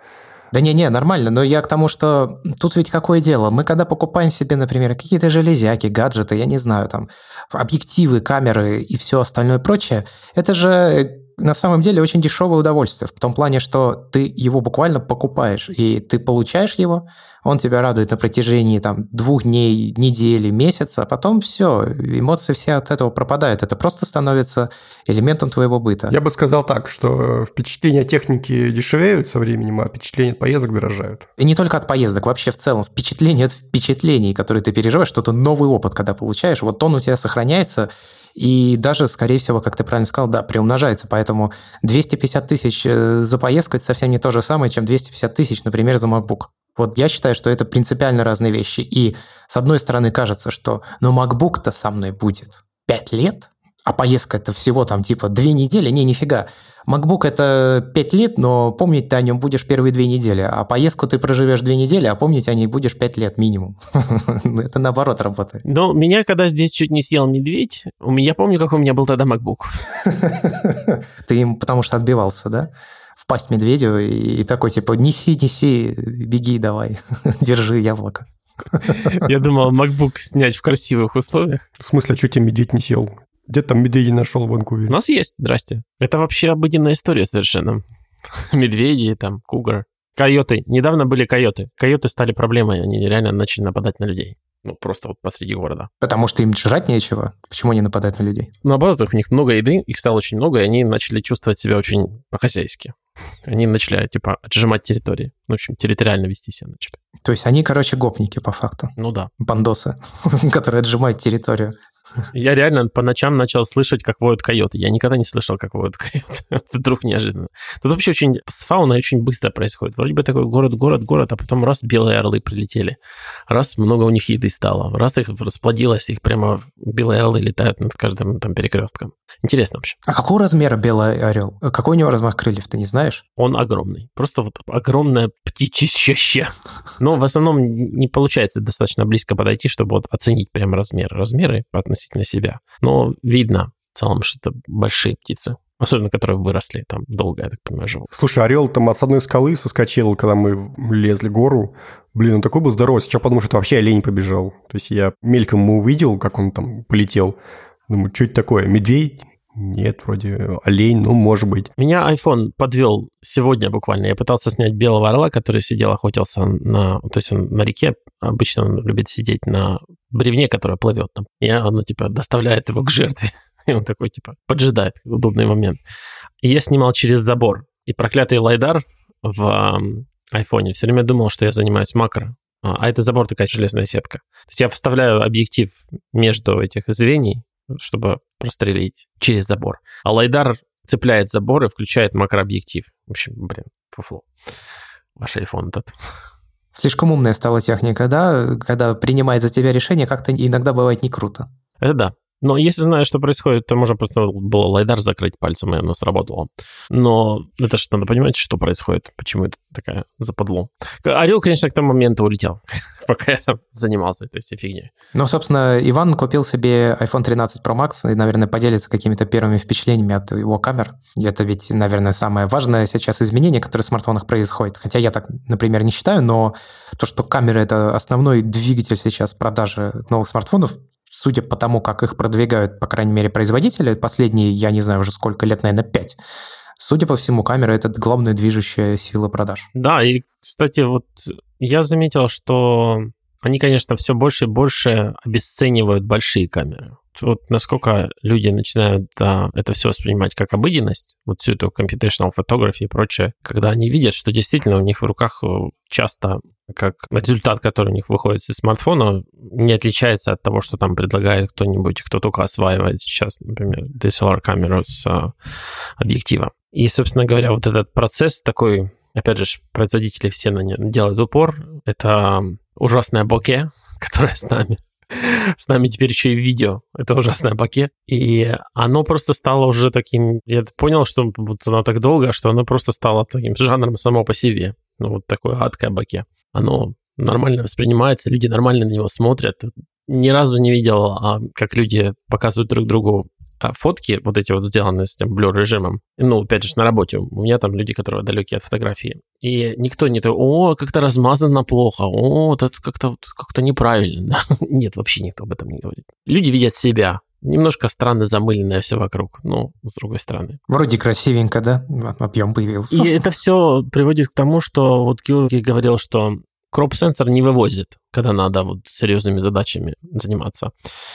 Да не-не, нормально, но я к тому, что тут ведь какое дело. Мы когда покупаем себе, например, какие-то железяки, гаджеты, я не знаю, там, объективы, камеры и все остальное прочее, это же на самом деле очень дешевое удовольствие, в том плане, что ты его буквально покупаешь, и ты получаешь его, он тебя радует на протяжении там, двух дней, недели, месяца, а потом все, эмоции все от этого пропадают. Это просто становится элементом твоего быта. Я бы сказал так, что впечатления от техники дешевеют со временем, а впечатления от поездок дорожают. И не только от поездок, вообще в целом. Впечатления от впечатлений, которые ты переживаешь, что-то новый опыт, когда получаешь, вот он у тебя сохраняется, и даже, скорее всего, как ты правильно сказал, да, приумножается. Поэтому двести пятьдесят тысяч за поездку – это совсем не то же самое, чем двести пятьдесят тысяч, например, за MacBook. Вот я считаю, что это принципиально разные вещи. И с одной стороны кажется, что ну MacBook-то со мной будет пять лет, а поездка – это всего там типа две недели. Не, нифига. MacBook – это пять лет, но помнить ты о нем будешь первые две недели. А поездку ты проживешь две недели, а помнить о ней будешь пять лет минимум. Это наоборот работает. Но меня, когда здесь чуть не съел медведь, я помню, как у меня был тогда MacBook. Ты им потому что отбивался, да? Впасть медведю и такой типа «неси, неси, беги давай, держи яблоко». Я думал, MacBook снять в красивых условиях. В смысле, что тебе медведь не съел? Где там медведей нашел в Ванкувере? У нас есть, здрасте. Это вообще обыденная история совершенно. Медведи, там, кугар. Койоты. Недавно были койоты. Койоты стали проблемой, они реально начали нападать на людей. Ну, просто вот посреди города. Потому что им жрать нечего. Почему они нападают на людей? Наоборот, у них много еды, их стало очень много, и они начали чувствовать себя очень по-хозяйски. Они начали, типа, отжимать территории. В общем, территориально вести себя начали. То есть они, короче, гопники, по факту. Ну да. Бандосы, которые отжимают территорию. Я реально по ночам начал слышать, как воют койоты. Я никогда не слышал, как воют койоты. Это вдруг неожиданно. Тут вообще очень с фауной очень быстро происходит. Вроде бы такой город, город, город, а потом раз белые орлы прилетели. Раз много у них еды стало. Раз их расплодилось, их прямо белые орлы летают над каждым там перекрестком. Интересно вообще. А какого размера белый орел? Какой у него размах крыльев, ты не знаешь? Он огромный. Просто вот огромное птичище. Но в основном не получается достаточно близко подойти, чтобы вот оценить прямо размер. Размеры по отношению относительно себя. Но видно в целом, что это большие птицы, особенно которые выросли там долго, я так понимаю, живут. Слушай, орел там от одной скалы соскочил, когда мы лезли в гору. Блин, он такой был здоровый. Сейчас подумал, что это вообще олень побежал. То есть я мельком увидел, как он там полетел. Думаю, что это такое? Медведь? Нет, вроде олень, ну, может быть. Меня iPhone подвел сегодня буквально. Я пытался снять белого орла, который сидел, охотился на... То есть он на реке. Обычно он любит сидеть на бревне, которое плывет там. И оно, типа, доставляет его к жертве. И он такой, типа, поджидает удобный момент. И я снимал через забор. И проклятый LiDAR в iPhone все время думал, что я занимаюсь макро. А это забор такая железная сетка. То есть я вставляю объектив между этих звеньев, чтобы прострелить через забор. А LiDAR цепляет забор и включает макрообъектив. В общем, блин, фуфло. Ваш iPhone этот. Слишком умная стала техника, да? Когда принимает за тебя решение, как-то иногда бывает не круто. Это да. Но если знаешь, что происходит, то можно просто было LiDAR закрыть пальцем, и оно сработало. Но это же надо понимать, что происходит, почему это такая западло. Орел, конечно, к тому моменту улетел, пока я там занимался этой всей фигней. Ну, собственно, Иван купил себе айфон тринадцать про макс и, наверное, поделится какими-то первыми впечатлениями от его камер. Это ведь, наверное, самое важное сейчас изменение, которое в смартфонах происходит. Хотя я так, например, не считаю, но то, что камеры – это основной двигатель сейчас продажи новых смартфонов, судя по тому, как их продвигают, по крайней мере, производители, последние, я не знаю уже сколько лет, наверное, пять, судя по всему, камера – это главная движущая сила продаж. Да, и, кстати, вот я заметил, что они, конечно, все больше и больше обесценивают большие камеры. Вот насколько люди начинают а, это все воспринимать как обыденность, вот всю эту computational photography и прочее, когда они видят, что действительно у них в руках часто как результат, который у них выходит из смартфона, не отличается от того, что там предлагает кто-нибудь, кто только осваивает сейчас, например, ди эс эл ар-камеру с а, объектива. И, собственно говоря, вот этот процесс такой, опять же, производители все на него делают упор, это ужасное боке, которое с нами. С нами теперь еще и видео. Это ужасное боке. И оно просто стало уже таким... Я понял, что оно так долго, что оно просто стало таким жанром само по себе. Ну, вот такое адкое боке. Оно нормально воспринимается, люди нормально на него смотрят. Ни разу не видел, как люди показывают друг другу а фотки, вот эти вот сделанные с тем блюр-режимом, ну, опять же, на работе, у меня там люди, которые далекие от фотографии, и никто не такой, о, как-то размазано плохо, о, это как-то, как-то неправильно. Нет, вообще никто об этом не говорит. Люди видят себя. Немножко странно замыленное все вокруг, но с другой стороны. Вроде красивенько, да? Объем появился. И это все приводит к тому, что вот Георгий говорил, что кроп-сенсор не вывозит, когда надо вот серьезными задачами заниматься.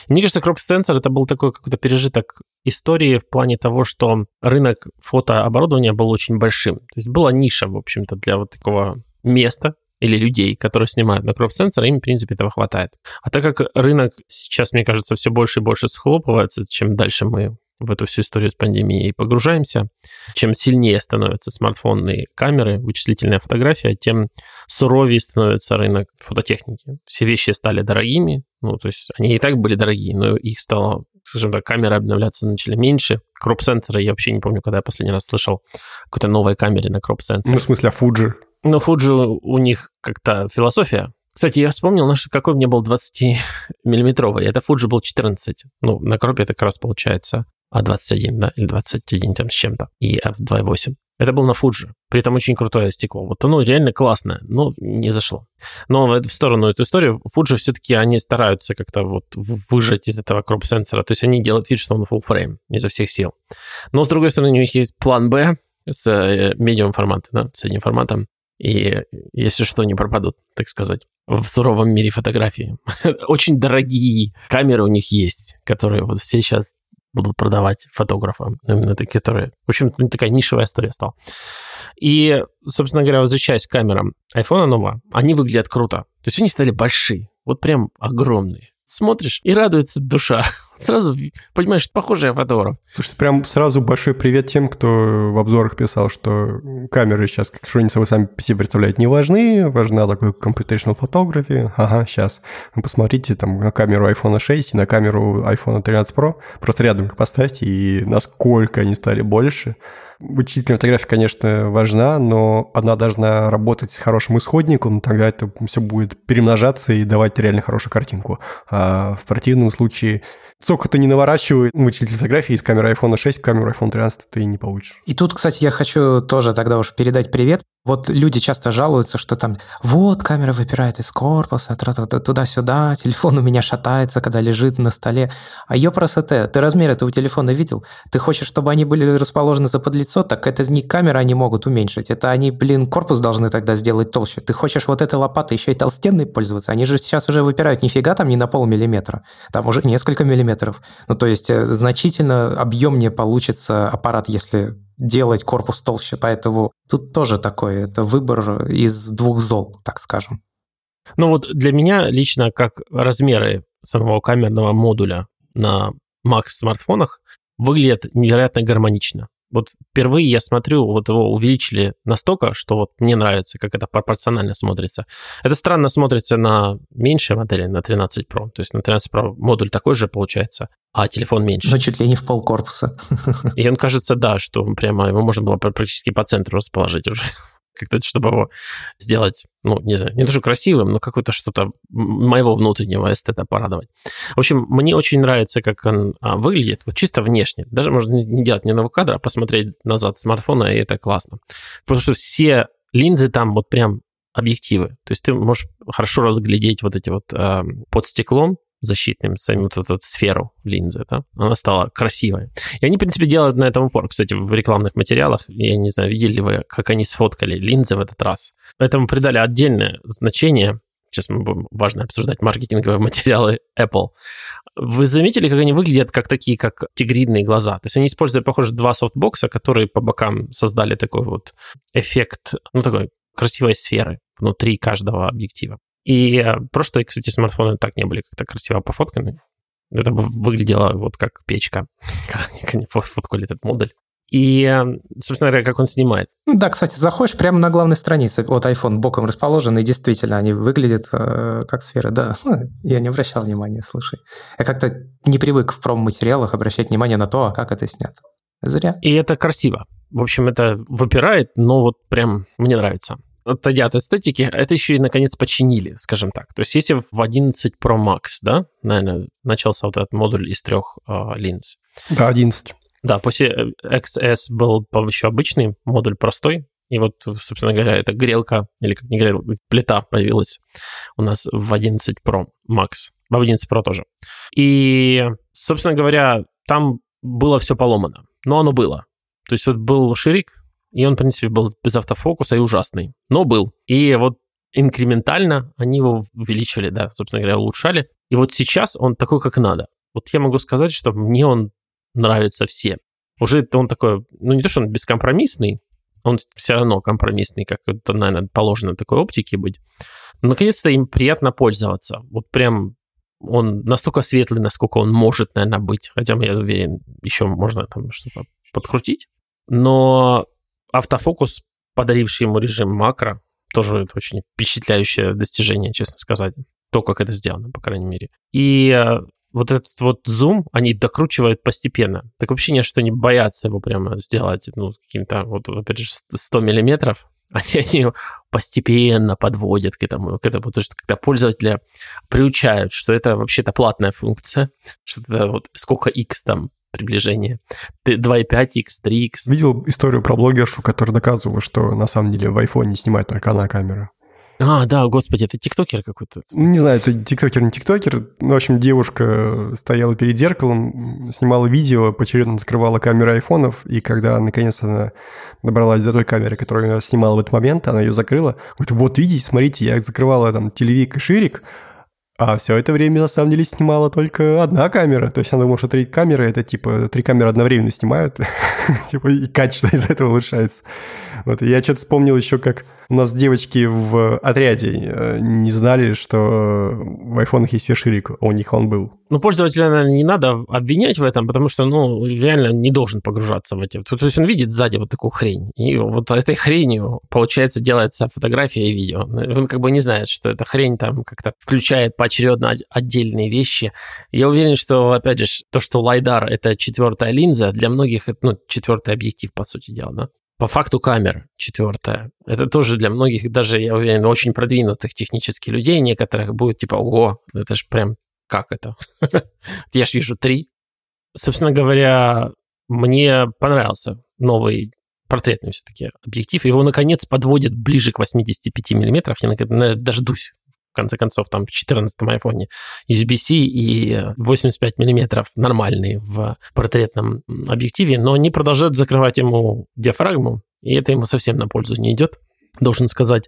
Мне кажется, кроп-сенсор это был такой какой-то пережиток истории в плане того, что рынок фотооборудования был очень большим. То есть была ниша, в общем-то, для вот такого места, или людей, которые снимают на кроп-сенсор, им, в принципе, этого хватает. А так как рынок сейчас, мне кажется, все больше и больше схлопывается, чем дальше мы в эту всю историю с пандемией погружаемся, чем сильнее становятся смартфонные камеры, вычислительная фотография, тем суровее становится рынок фототехники. Все вещи стали дорогими, ну, то есть они и так были дорогие, но их стало, скажем так, камеры обновляться начали меньше. Кроп-сенсоры, я вообще не помню, когда я последний раз слышал о какой-то новой камере на кроп-сенсоре. Ну, в смысле, а Fuji? Но Fuji у них как-то философия. Кстати, я вспомнил, наш, какой у меня был двадцатимиллиметровый. Это Fuji был четырнадцать. Ну, на кропе это как раз получается. А двадцать один, да, или двадцать один там с чем-то. И эф два восемь. Это был на Fuji. При этом очень крутое стекло. Вот оно реально классное, но не зашло. Но в сторону эту историю Fuji все-таки они стараются как-то вот выжать из этого кроп-сенсора. То есть они делают вид, что он full frame изо всех сил. Но, с другой стороны, у них есть план Б с medium форматом, да, с средним форматом. И, если что, не пропадут, так сказать, в суровом мире фотографии. Очень дорогие камеры у них есть, которые вот все сейчас будут продавать фотографам. Именно такие, которые... В общем, такая нишевая история стала. И, собственно говоря, возвращаясь к камерам iPhone нового, они выглядят круто. То есть они стали большие, вот прям огромные. Смотришь, и радуется душа. Сразу понимаешь, похоже я фотограф. Слушай, прям сразу большой привет тем, кто в обзорах писал, что камеры сейчас, как что они собой сами по себе представляют, не важны, важна такой computational photography. Ага, сейчас. Посмотрите там на камеру айфон шесть и на камеру айфон тринадцать про. Просто рядом их поставьте, и насколько они стали больше. Вычислительная фотография, конечно, важна, но она должна работать с хорошим исходником, тогда это все будет перемножаться и давать реально хорошую картинку. А в противном случае... Сколько ты не наворачивай вычислитель фотографии из камеры айфон шесть в камеру айфон тринадцать ты не получишь. И тут, кстати, я хочу тоже тогда уж передать привет. Вот люди часто жалуются, что там вот камера выпирает из корпуса, туда-сюда, телефон у меня шатается, когда лежит на столе. А ёпросоте, ты размер этого телефона видел? Ты хочешь, чтобы они были расположены за подлицо? Так это не камера они могут уменьшить, это они, блин, корпус должны тогда сделать толще. Ты хочешь вот этой лопатой еще и толстенной пользоваться? Они же сейчас уже выпирают нифига там не на полмиллиметра, там уже несколько миллиметров. Ну, то есть значительно объемнее получится аппарат, если... делать корпус толще, поэтому тут тоже такой, это выбор из двух зол, так скажем. Ну вот для меня лично, как размеры самого камерного модуля на Mac смартфонах выглядят невероятно гармонично. Вот впервые я смотрю, вот его увеличили настолько, что вот мне нравится, как это пропорционально смотрится. Это странно смотрится на меньшей модели, на тринадцать про. То есть на тринадцать про модуль такой же получается, а телефон меньше. Но чуть ли не в пол корпуса. И он кажется, да, что прямо его можно было практически по центру расположить уже. Как-то, чтобы его сделать, ну, не знаю, не то, что красивым, но какое-то что-то моего внутреннего эстета порадовать. В общем, мне очень нравится, как он выглядит, вот чисто внешне. Даже можно не делать ни одного кадра, а посмотреть назад смартфона, и это классно. Потому что все линзы там вот прям объективы. То есть ты можешь хорошо разглядеть вот эти вот э, под стеклом защитным, самим вот эту сферу линзы, да, она стала красивой. И они, в принципе, делают на этом упор. Кстати, в рекламных материалах, я не знаю, видели ли вы, как они сфоткали линзы в этот раз. Поэтому придали отдельное значение. Сейчас мы будем важно обсуждать маркетинговые материалы Apple. Вы заметили, как они выглядят как такие, как тигриные глаза? То есть они используют, похоже, два софтбокса, которые по бокам создали такой вот эффект, ну, такой красивой сферы внутри каждого объектива. И прошлые, кстати, смартфоны так не были как-то красиво пофотканы. Это выглядело вот как печка, когда они фоткали этот модуль. И, собственно говоря, как он снимает. Да, кстати, заходишь прямо на главной странице. Вот iPhone боком расположен, и действительно они выглядят э, как сферы. Да, я не обращал внимания, слушай. Я как-то не привык в промо-материалах обращать внимание на то, как это снято. Зря. И это красиво. В общем, это выпирает, но вот прям мне нравится. отойдя от эстетики, это еще и, наконец, починили, скажем так. То есть если в одиннадцать Pro Max, да, наверное, начался вот этот модуль из трех э, линз. Да, одиннадцать. Да, после икс эс был еще обычный модуль, простой. И вот, собственно говоря, эта грелка, или как не грелка, плита появилась у нас в одиннадцать Pro Max. В одиннадцать Pro тоже. И, собственно говоря, там было все поломано. Но оно было. То есть вот был ширик, и он, в принципе, был без автофокуса и ужасный. Но был. И вот инкрементально они его увеличивали, да, собственно говоря, улучшали. И вот сейчас он такой, как надо. Вот я могу сказать, что мне он нравится всем. Уже он такой, ну не то, что он бескомпромиссный, он все равно компромиссный, как это, наверное, положено такой оптике быть. Но, наконец-то, им приятно пользоваться. Вот прям он настолько светлый, насколько он может, наверное, быть. Хотя, я уверен, еще можно там что-то подкрутить. Но автофокус, подаривший ему режим макро, тоже это очень впечатляющее достижение, честно сказать. То, как это сделано, по крайней мере. И вот этот вот зум они докручивают постепенно. Такое ощущение, что они боятся его прямо сделать, ну, каким-то, вот, опять же, сто миллиметров. Они, они постепенно подводят к этому, к этому, потому что когда пользователи приучают, что это вообще-то платная функция, что это вот сколько X там приближение, два и пять икс, три икс. Видел историю про блогершу, которая доказывала, что на самом деле в iPhone не снимает только она камеру. А, да, господи, это тиктокер какой-то. Не знаю, это тиктокер, не тиктокер. Ну, в общем, девушка стояла перед зеркалом, снимала видео, поочередно закрывала камеры айфонов, и когда, наконец, она добралась до той камеры, которую она снимала в этот момент, она ее закрыла. Говорит, вот, видите, смотрите, я закрывала там телевик и ширик, а все это время, на самом деле, снимала только одна камера. То есть, она думала, что три камеры, это типа, три камеры одновременно снимают, типа, и качество из этого улучшается. Вот, я что-то вспомнил еще, как у нас девочки в отряде не знали, что в айфонах есть феширик, а у них он был. Ну, пользователя, наверное, не надо обвинять в этом, потому что, ну, реально не должен погружаться в эти... То есть он видит сзади вот такую хрень, и вот этой хренью, получается, делается фотография и видео. Он как бы не знает, что эта хрень там как-то включает поочередно отдельные вещи. Я уверен, что, опять же, то, что LiDAR — это четвертая линза, для многих это, ну, четвертый объектив, по сути дела, да? По факту камера четвертая. Это тоже для многих, даже, я уверен, очень продвинутых технически людей, некоторых будет типа, ого, это же прям как это? Я ж вижу три. Собственно говоря, мне понравился новый портретный все-таки объектив. Его, наконец, подводят ближе к восемьдесят пять миллиметров. Я, наверное, дождусь, в конце концов, там в четырнадцатом айфоне ю эс би-C и восемьдесят пять миллиметров нормальные в портретном объективе, но они продолжают закрывать ему диафрагму, и это ему совсем на пользу не идет, должен сказать.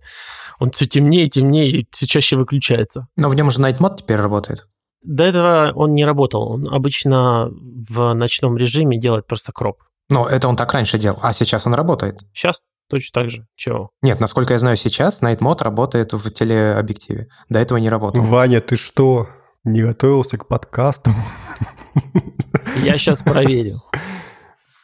Он все темнее, темнее и все чаще выключается. Но в нем же Night Mode теперь работает. До этого он не работал. Он обычно в ночном режиме делает просто кроп. Но это он так раньше делал, а сейчас он работает. Сейчас? Точно так же. Чего? Нет, насколько я знаю, сейчас Night Mode работает в телеобъективе. До этого не работал. Ваня, ты что, не готовился к подкасту? Я сейчас проверил.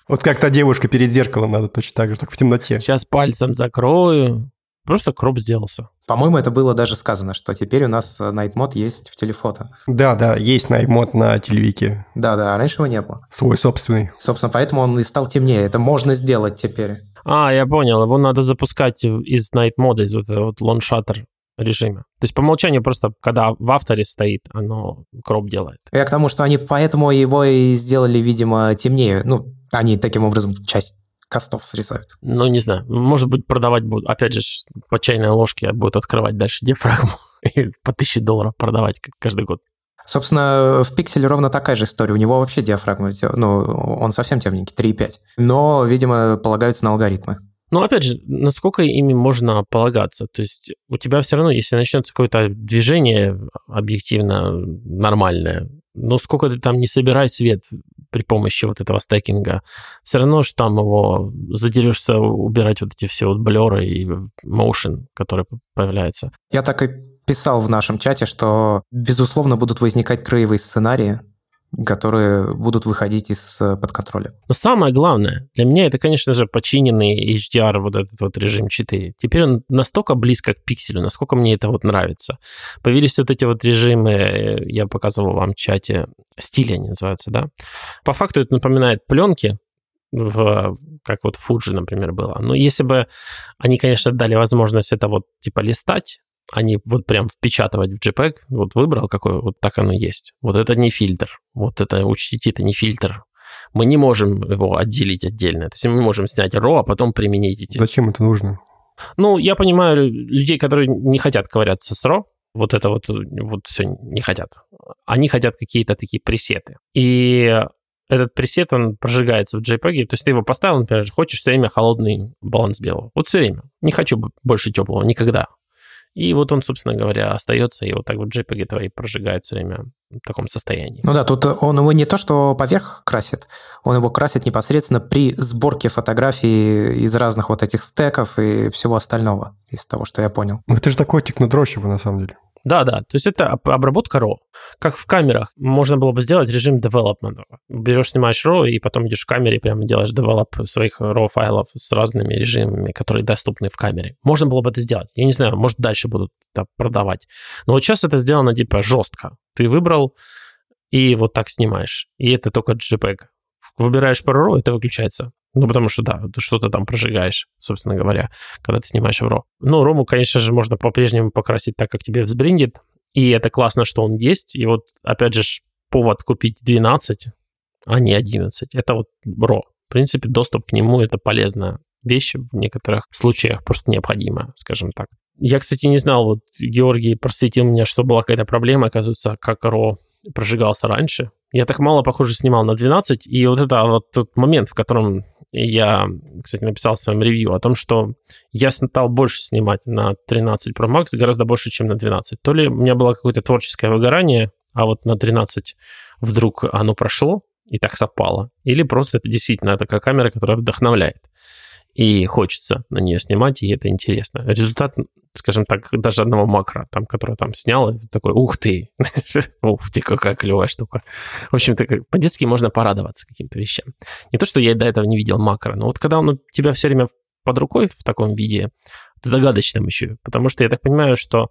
Вот как та девушка перед зеркалом, надо точно так же, только в темноте. Сейчас пальцем закрою. Просто кроп сделался. По-моему, это было даже сказано, что теперь у нас Night Mode есть в телефото. Да-да, есть Night Mode на телевике. Да-да, раньше его не было. Свой собственный. Собственно, поэтому он и стал темнее. Это можно сделать теперь. А, я понял. Его надо запускать из Night Mode, из вот этого вот Long Shutter режима. То есть по умолчанию просто, когда в авторе стоит, оно кроп делает. Я к тому, что они поэтому его и сделали, видимо, темнее. Ну, они таким образом часть костов срезают. Ну, не знаю. Может быть, продавать будут. Опять же, по чайной ложке будут открывать дальше диафрагму и по тысяче долларов продавать каждый год. Собственно, в пикселе ровно такая же история. У него вообще диафрагма, ну, он совсем темненький, три и пять. Но, видимо, полагаются на алгоритмы. Ну, опять же, насколько ими можно полагаться? То есть у тебя все равно, если начнется какое-то движение объективно нормальное, ну, сколько ты там не собирай свет при помощи вот этого стекинга, все равно же там его задерешься убирать вот эти все вот блеры и motion, которые появляются. Я так и писал в нашем чате, что, безусловно, будут возникать краевые сценарии, которые будут выходить из-под контроля. Но самое главное для меня это, конечно же, починенный эйч ди ар, вот этот вот режим четыре. Теперь он настолько близко к пикселю, насколько мне это вот нравится. Появились вот эти вот режимы, я показывал вам в чате, стили они называются, да? По факту это напоминает пленки, в, как вот Fuji, например, было. Но если бы они, конечно, дали возможность это вот типа листать, а не вот прям впечатывать в JPEG, вот выбрал какой, вот так оно есть. Вот это не фильтр. Вот это, учтите, это не фильтр. Мы не можем его отделить отдельно. То есть мы можем снять RAW, а потом применить эти. Зачем это нужно? Ну, я понимаю людей, которые не хотят ковыряться с RAW, вот это вот, вот все не хотят. Они хотят какие-то такие пресеты. И этот пресет, он прожигается в JPEG, то есть ты его поставил, например, хочешь все время холодный баланс белого. Вот все время. Не хочу больше теплого никогда. И вот он, собственно говоря, остается, и вот так вот JPEG твои прожигают все время в таком состоянии. Ну да, тут он его не то, что поверх красит, он его красит непосредственно при сборке фотографий из разных вот этих стеков и всего остального, из того, что я понял. Ну это же такой технодрочево, на самом деле. Да-да, то есть это обработка RAW. Как в камерах можно было бы сделать режим development. Берешь, снимаешь RAW, и потом идешь в камере, прямо делаешь develop своих RAW-файлов с разными режимами, которые доступны в камере. Можно было бы это сделать. Я не знаю, может, дальше будут это продавать. Но вот сейчас это сделано типа жестко. Ты выбрал и вот так снимаешь. И это только JPEG. Выбираешь ProRaw, это выключается. Ну, потому что, да, что ты там прожигаешь, собственно говоря, когда ты снимаешь в RAW. Ну, RAW, конечно же, можно по-прежнему покрасить так, как тебе взбриндит. И это классно, что он есть. И вот, опять же, повод купить двенадцать, а не одиннадцать. Это вот RAW. В принципе, доступ к нему — это полезная вещь в некоторых случаях, просто необходимая, скажем так. Я, кстати, не знал, вот Георгий просветил меня, что была какая-то проблема, оказывается, как RAW прожигался раньше. Я так мало, похоже, снимал на двенадцать, и вот это вот тот момент, в котором я, кстати, написал в своем ревью о том, что я стал больше снимать на тринадцать Pro Max, гораздо больше, чем на двенадцать. То ли у меня было какое-то творческое выгорание, а вот на тринадцать вдруг оно прошло и так совпало, или просто это действительно такая камера, которая вдохновляет, и хочется на нее снимать, и это интересно. Результат, скажем так, даже одного макро, там, который там снял, такой, ух ты, ух ты, какая клевая штука. В общем-то, по-детски можно порадоваться каким-то вещам. Не то, что я до этого не видел макро, но вот когда он у тебя все время под рукой в таком виде, загадочном еще, потому что я так понимаю, что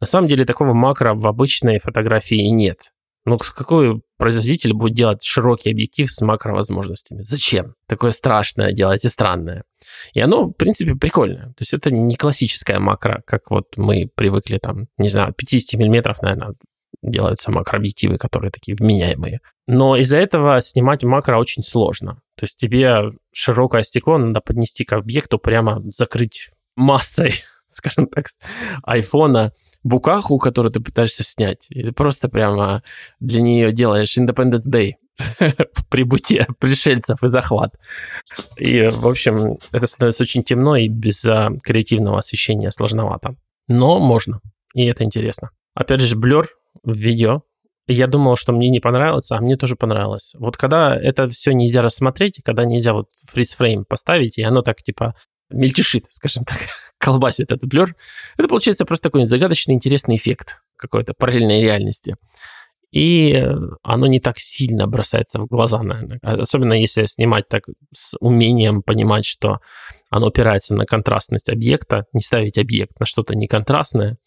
на самом деле такого макро в обычной фотографии нет. Ну, какой производитель будет делать широкий объектив с макровозможностями? Зачем? Такое страшное делать и странное. И оно, в принципе, прикольное. То есть это не классическая макро, как вот мы привыкли там, не знаю, пятьдесят миллиметров, наверное, делаются макрообъективы, которые такие вменяемые. Но из-за этого снимать макро очень сложно. То есть тебе широкое стекло надо поднести к объекту, прямо закрыть массой, скажем так, айфона, букаху, которую ты пытаешься снять, и ты просто прямо для нее делаешь Independence Day, прибытие пришельцев и захват. И, в общем, это становится очень темно, и без креативного освещения сложновато. Но можно, и это интересно. Опять же, блёр в видео. Я думал, что мне не понравилось, а мне тоже понравилось. Вот когда это все нельзя рассмотреть, когда нельзя вот freeze-frame поставить, и оно так, типа, мельтешит, скажем так, колбасит этот блёр. Это получается просто такой загадочный, интересный эффект какой-то параллельной реальности. И оно не так сильно бросается в глаза, наверное. Особенно если снимать так с умением понимать, что оно опирается на контрастность объекта, не ставить объект на что-то неконтрастное,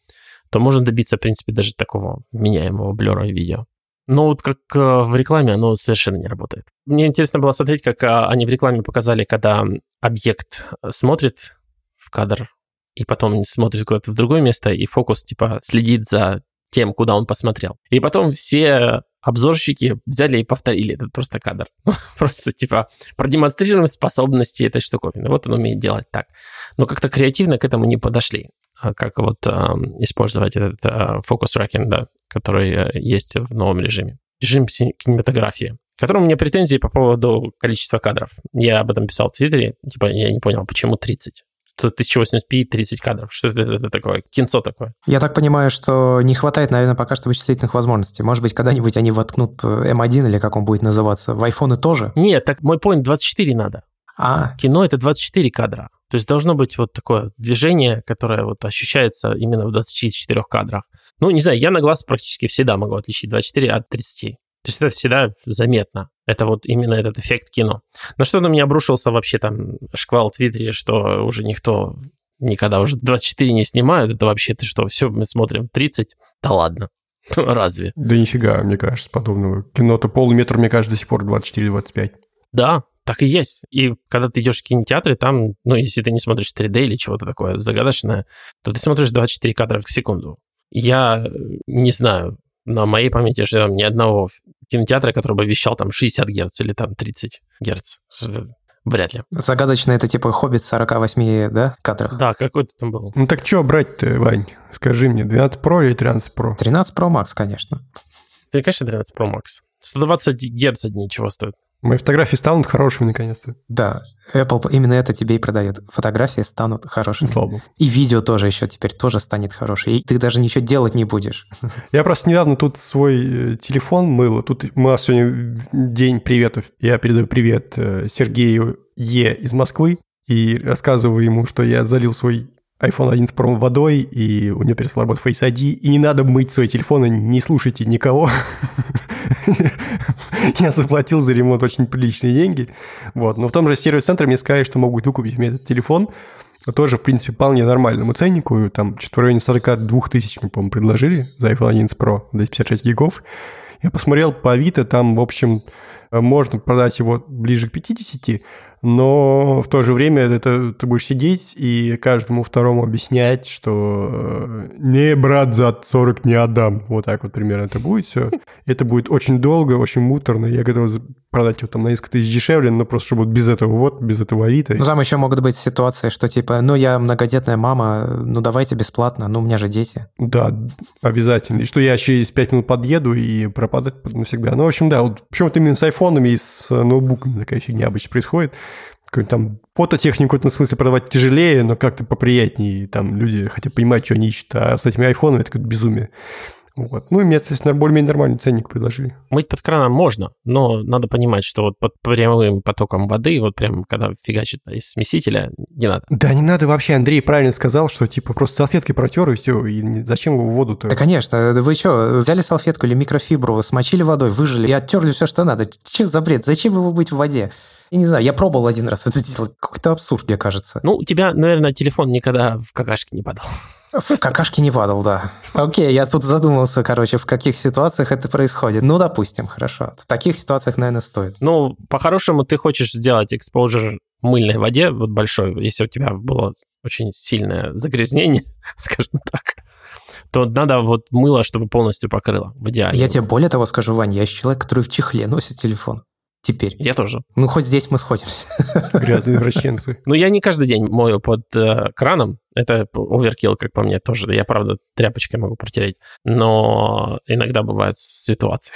то можно добиться, в принципе, даже такого меняемого блёра в видео. Но вот как в рекламе оно совершенно не работает. Мне интересно было смотреть, как они в рекламе показали, когда объект смотрит в кадр, и потом смотрит куда-то в другое место, и фокус типа следит за тем, куда он посмотрел. И потом все обзорщики взяли и повторили этот просто кадр. Просто типа продемонстрировали способности этой штуковины. Вот он умеет делать так. Но как-то креативно к этому не подошли. Как вот э, использовать этот э, фокус-ракинг, да, который есть в новом режиме. Режим кинематографии, к которому у меня претензии по поводу количества кадров. Я об этом писал в Твиттере, типа я не понял, почему тридцать? тысяча восемьдесят пи, тридцать кадров. Что это, это такое? Кинцо такое. Я так понимаю, что не хватает, наверное, пока что вычислительных возможностей. Может быть, когда-нибудь они воткнут эм один, или как он будет называться, в айфоны тоже? Нет, так мой поинт, двадцать четыре надо. А. Кино — это двадцать четыре кадра. То есть должно быть вот такое движение, которое вот ощущается именно в двадцати четырёх кадрах. Ну, не знаю, я на глаз практически всегда могу отличить двадцать четыре от тридцати. То есть это всегда заметно. Это вот именно этот эффект кино. На что на меня обрушился вообще там шквал в Твиттере, что уже никто никогда уже двадцать четыре не снимает. Это вообще ты что, все, мы смотрим тридцать? Да ладно. Разве? Да нифига, мне кажется, подобного. Кино-то полный метр, мне кажется, до сих пор двадцать четыре двадцать пять. Да, Так и есть. И когда ты идешь в кинотеатре, там, ну, если ты не смотришь три дэ или чего-то такое загадочное, то ты смотришь двадцать четыре кадра в секунду. Я не знаю, на моей памяти же там ни одного кинотеатра, который бы вещал там шестьдесят герц или там тридцать герц. Вряд ли. Загадочно это типа «Хоббит» в сорока восьми, да, кадрах? Да, какой-то там был. Ну так что брать-то, Вань? Скажи мне, двенадцать Pro или тринадцать Pro? тринадцать Pro Max, конечно. Ты, конечно, тринадцать Pro Max. сто двадцать герц одни чего стоит. Мои фотографии станут хорошими наконец-то. Да, Apple именно это тебе и продает. Фотографии станут хорошими. Слабо. И видео тоже еще теперь тоже станет хорошее. И ты даже ничего делать не будешь. Я просто недавно тут свой телефон мыл. Тут у нас сегодня день приветов. Я передаю привет Сергею Е. из Москвы. И рассказываю ему, что я залил свой айфон одиннадцать Pro водой, и у него перестал работать Face ай ди. И не надо мыть свои телефоны, не слушайте никого. Я заплатил за ремонт очень приличные деньги. Вот. Но в том же сервис-центре мне сказали, что могут выкупить мне этот телефон. Тоже, в принципе, вполне нормальному ценнику. Там что-то в районе сорок два тысячи, по-моему, предложили за айфон одиннадцать Pro, двести пятьдесят шесть гигов. Я посмотрел по Авито, там, в общем, можно продать его ближе к пятидесяти, но в то же время это, ты будешь сидеть и каждому второму объяснять, что «не, брат, за сорок не отдам». Вот так вот примерно это будет все. Это будет очень долго, очень муторно. Я готов продать его там на несколько тысяч дешевле, но просто чтобы вот без этого вот, без этого Авито. Ну, там еще могут быть ситуации, что типа «ну, я многодетная мама, ну, давайте бесплатно, ну, у меня же дети». Да, обязательно. И что я через пять минут подъеду и про падать навсегда. Ну, в общем, да, вот почему-то именно с айфонами и с ноутбуками такая фигня обычно происходит. Какую-нибудь там фототехнику в этом смысле продавать тяжелее, но как-то поприятнее. Там люди хотят понимать, что они ищут. А с этими айфонами это какое-то безумие. Вот. Ну, и мне, естественно, более-менее нормальный ценник предложили. Мыть под краном можно, но надо понимать, что вот под прямым потоком воды, вот прям когда фигачит из смесителя, не надо. Да, не надо вообще. Андрей правильно сказал, что типа просто салфеткой протер и все, и зачем его воду-то? Да, конечно. Вы что, взяли салфетку или микрофибру, смочили водой, выжили и оттерли все, что надо. Че за бред? Зачем его быть в воде? Я не знаю, я пробовал один раз это делать. Какой-то абсурд, мне кажется. Ну, у тебя, наверное, телефон никогда в какашке не падал. В какашки не падал, да. Окей, я тут задумался, короче, в каких ситуациях это происходит. Ну, допустим, хорошо. В таких ситуациях, наверное, стоит. Ну, по-хорошему, ты хочешь сделать экспозер в мыльной воде, вот большой, если у тебя было очень сильное загрязнение, скажем так, то надо вот мыло, чтобы полностью покрыло, в идеале. Я тебе более того скажу, Вань, я человек, который в чехле носит телефон. Теперь. Я тоже. Ну, хоть здесь мы сходимся. Грязные извращенцы. Ну, я не каждый день мою под э, краном. Это оверкилл, как по мне, тоже. Я, правда, тряпочкой могу протереть. Но иногда бывают ситуации.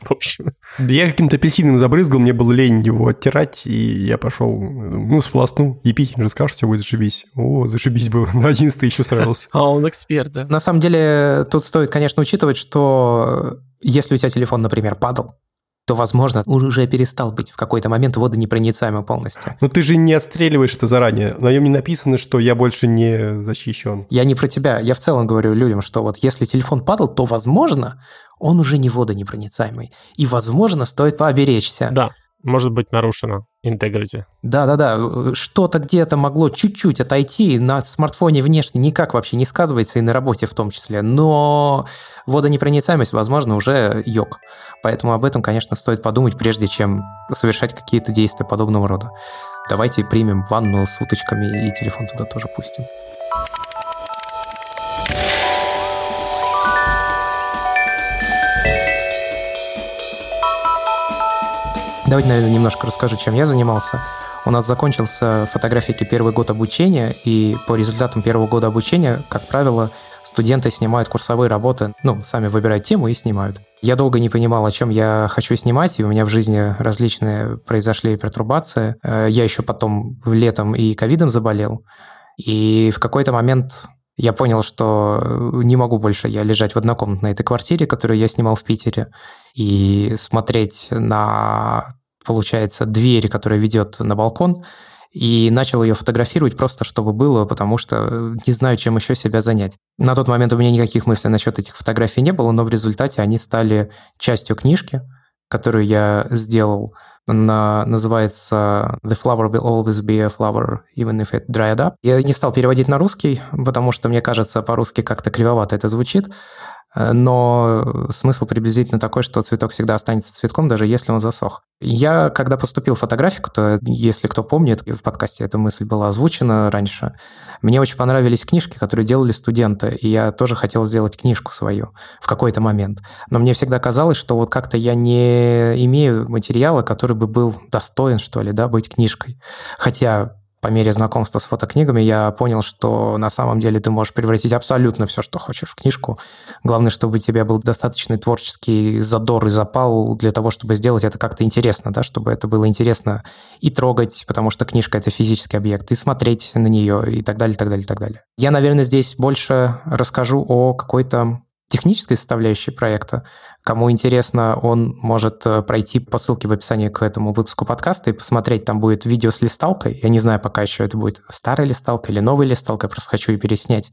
В общем. Да я каким-то апельсином забрызгал, мне было лень его оттирать, и я пошел, ну, сполоснул. Епихин же сказал, что все будет зашибись. О, зашибись было. На одиннадцатый еще устраивался. А он эксперт, да. На самом деле, тут стоит, конечно, учитывать, что если у тебя телефон, например, падал, то, возможно, уже перестал быть в какой-то момент водонепроницаемым полностью. Но ты же не отстреливаешь это заранее. На нем не написано, что я больше не защищен. Я не про тебя. Я в целом говорю людям, что вот если телефон падал, то, возможно, он уже не водонепроницаемый. И, возможно, стоит пооберечься. Да, может быть нарушено интегрити. Да-да-да. Что-то где-то могло чуть-чуть отойти. На смартфоне внешне никак вообще не сказывается, и на работе в том числе. Но... водонепроницаемость, возможно, уже йог. Поэтому об этом, конечно, стоит подумать, прежде чем совершать какие-то действия подобного рода. Давайте примем ванну с уточками и телефон туда тоже пустим. Давайте, наверное, немножко расскажу, чем я занимался. У нас закончился фотографики первый год обучения, и по результатам первого года обучения, как правило, студенты снимают курсовые работы, ну, сами выбирают тему и снимают. Я долго не понимал, о чем я хочу снимать, и у меня в жизни различные произошли пертурбации. Я еще потом летом и ковидом заболел, и в какой-то момент я понял, что не могу больше я лежать в однокомнатной этой квартире, которую я снимал в Питере, и смотреть на, получается, дверь, которая ведет на балкон, и начал ее фотографировать просто, чтобы было, потому что не знаю, чем еще себя занять. На тот момент у меня никаких мыслей насчет этих фотографий не было, но в результате они стали частью книжки, которую я сделал. Она называется «The flower will always be a flower, even if it dried up». Я не стал переводить на русский, потому что, мне кажется, по-русски как-то кривовато это звучит. но смысл приблизительно такой, что цветок всегда останется цветком, даже если он засох. Я, когда поступил в фотографику, то, если кто помнит, в подкасте эта мысль была озвучена раньше, мне очень понравились книжки, которые делали студенты, и я тоже хотел сделать книжку свою в какой-то момент. Но мне всегда казалось, что вот как-то я не имею материала, который бы был достоин, что ли, да, быть книжкой. Хотя... По мере знакомства с фотокнигами я понял, что на самом деле ты можешь превратить абсолютно все, что хочешь, в книжку. Главное, чтобы у тебя был достаточный творческий задор и запал для того, чтобы сделать это как-то интересно, да, чтобы это было интересно и трогать, потому что книжка – это физический объект, и смотреть на нее, и так далее, и так далее, и так далее. Я, наверное, здесь больше расскажу о какой-то технической составляющей проекта. Кому интересно, он может пройти по ссылке в описании к этому выпуску подкаста и посмотреть, там будет видео с листалкой. Я не знаю пока еще, это будет старая листалка или новая листалка, я просто хочу ее переснять.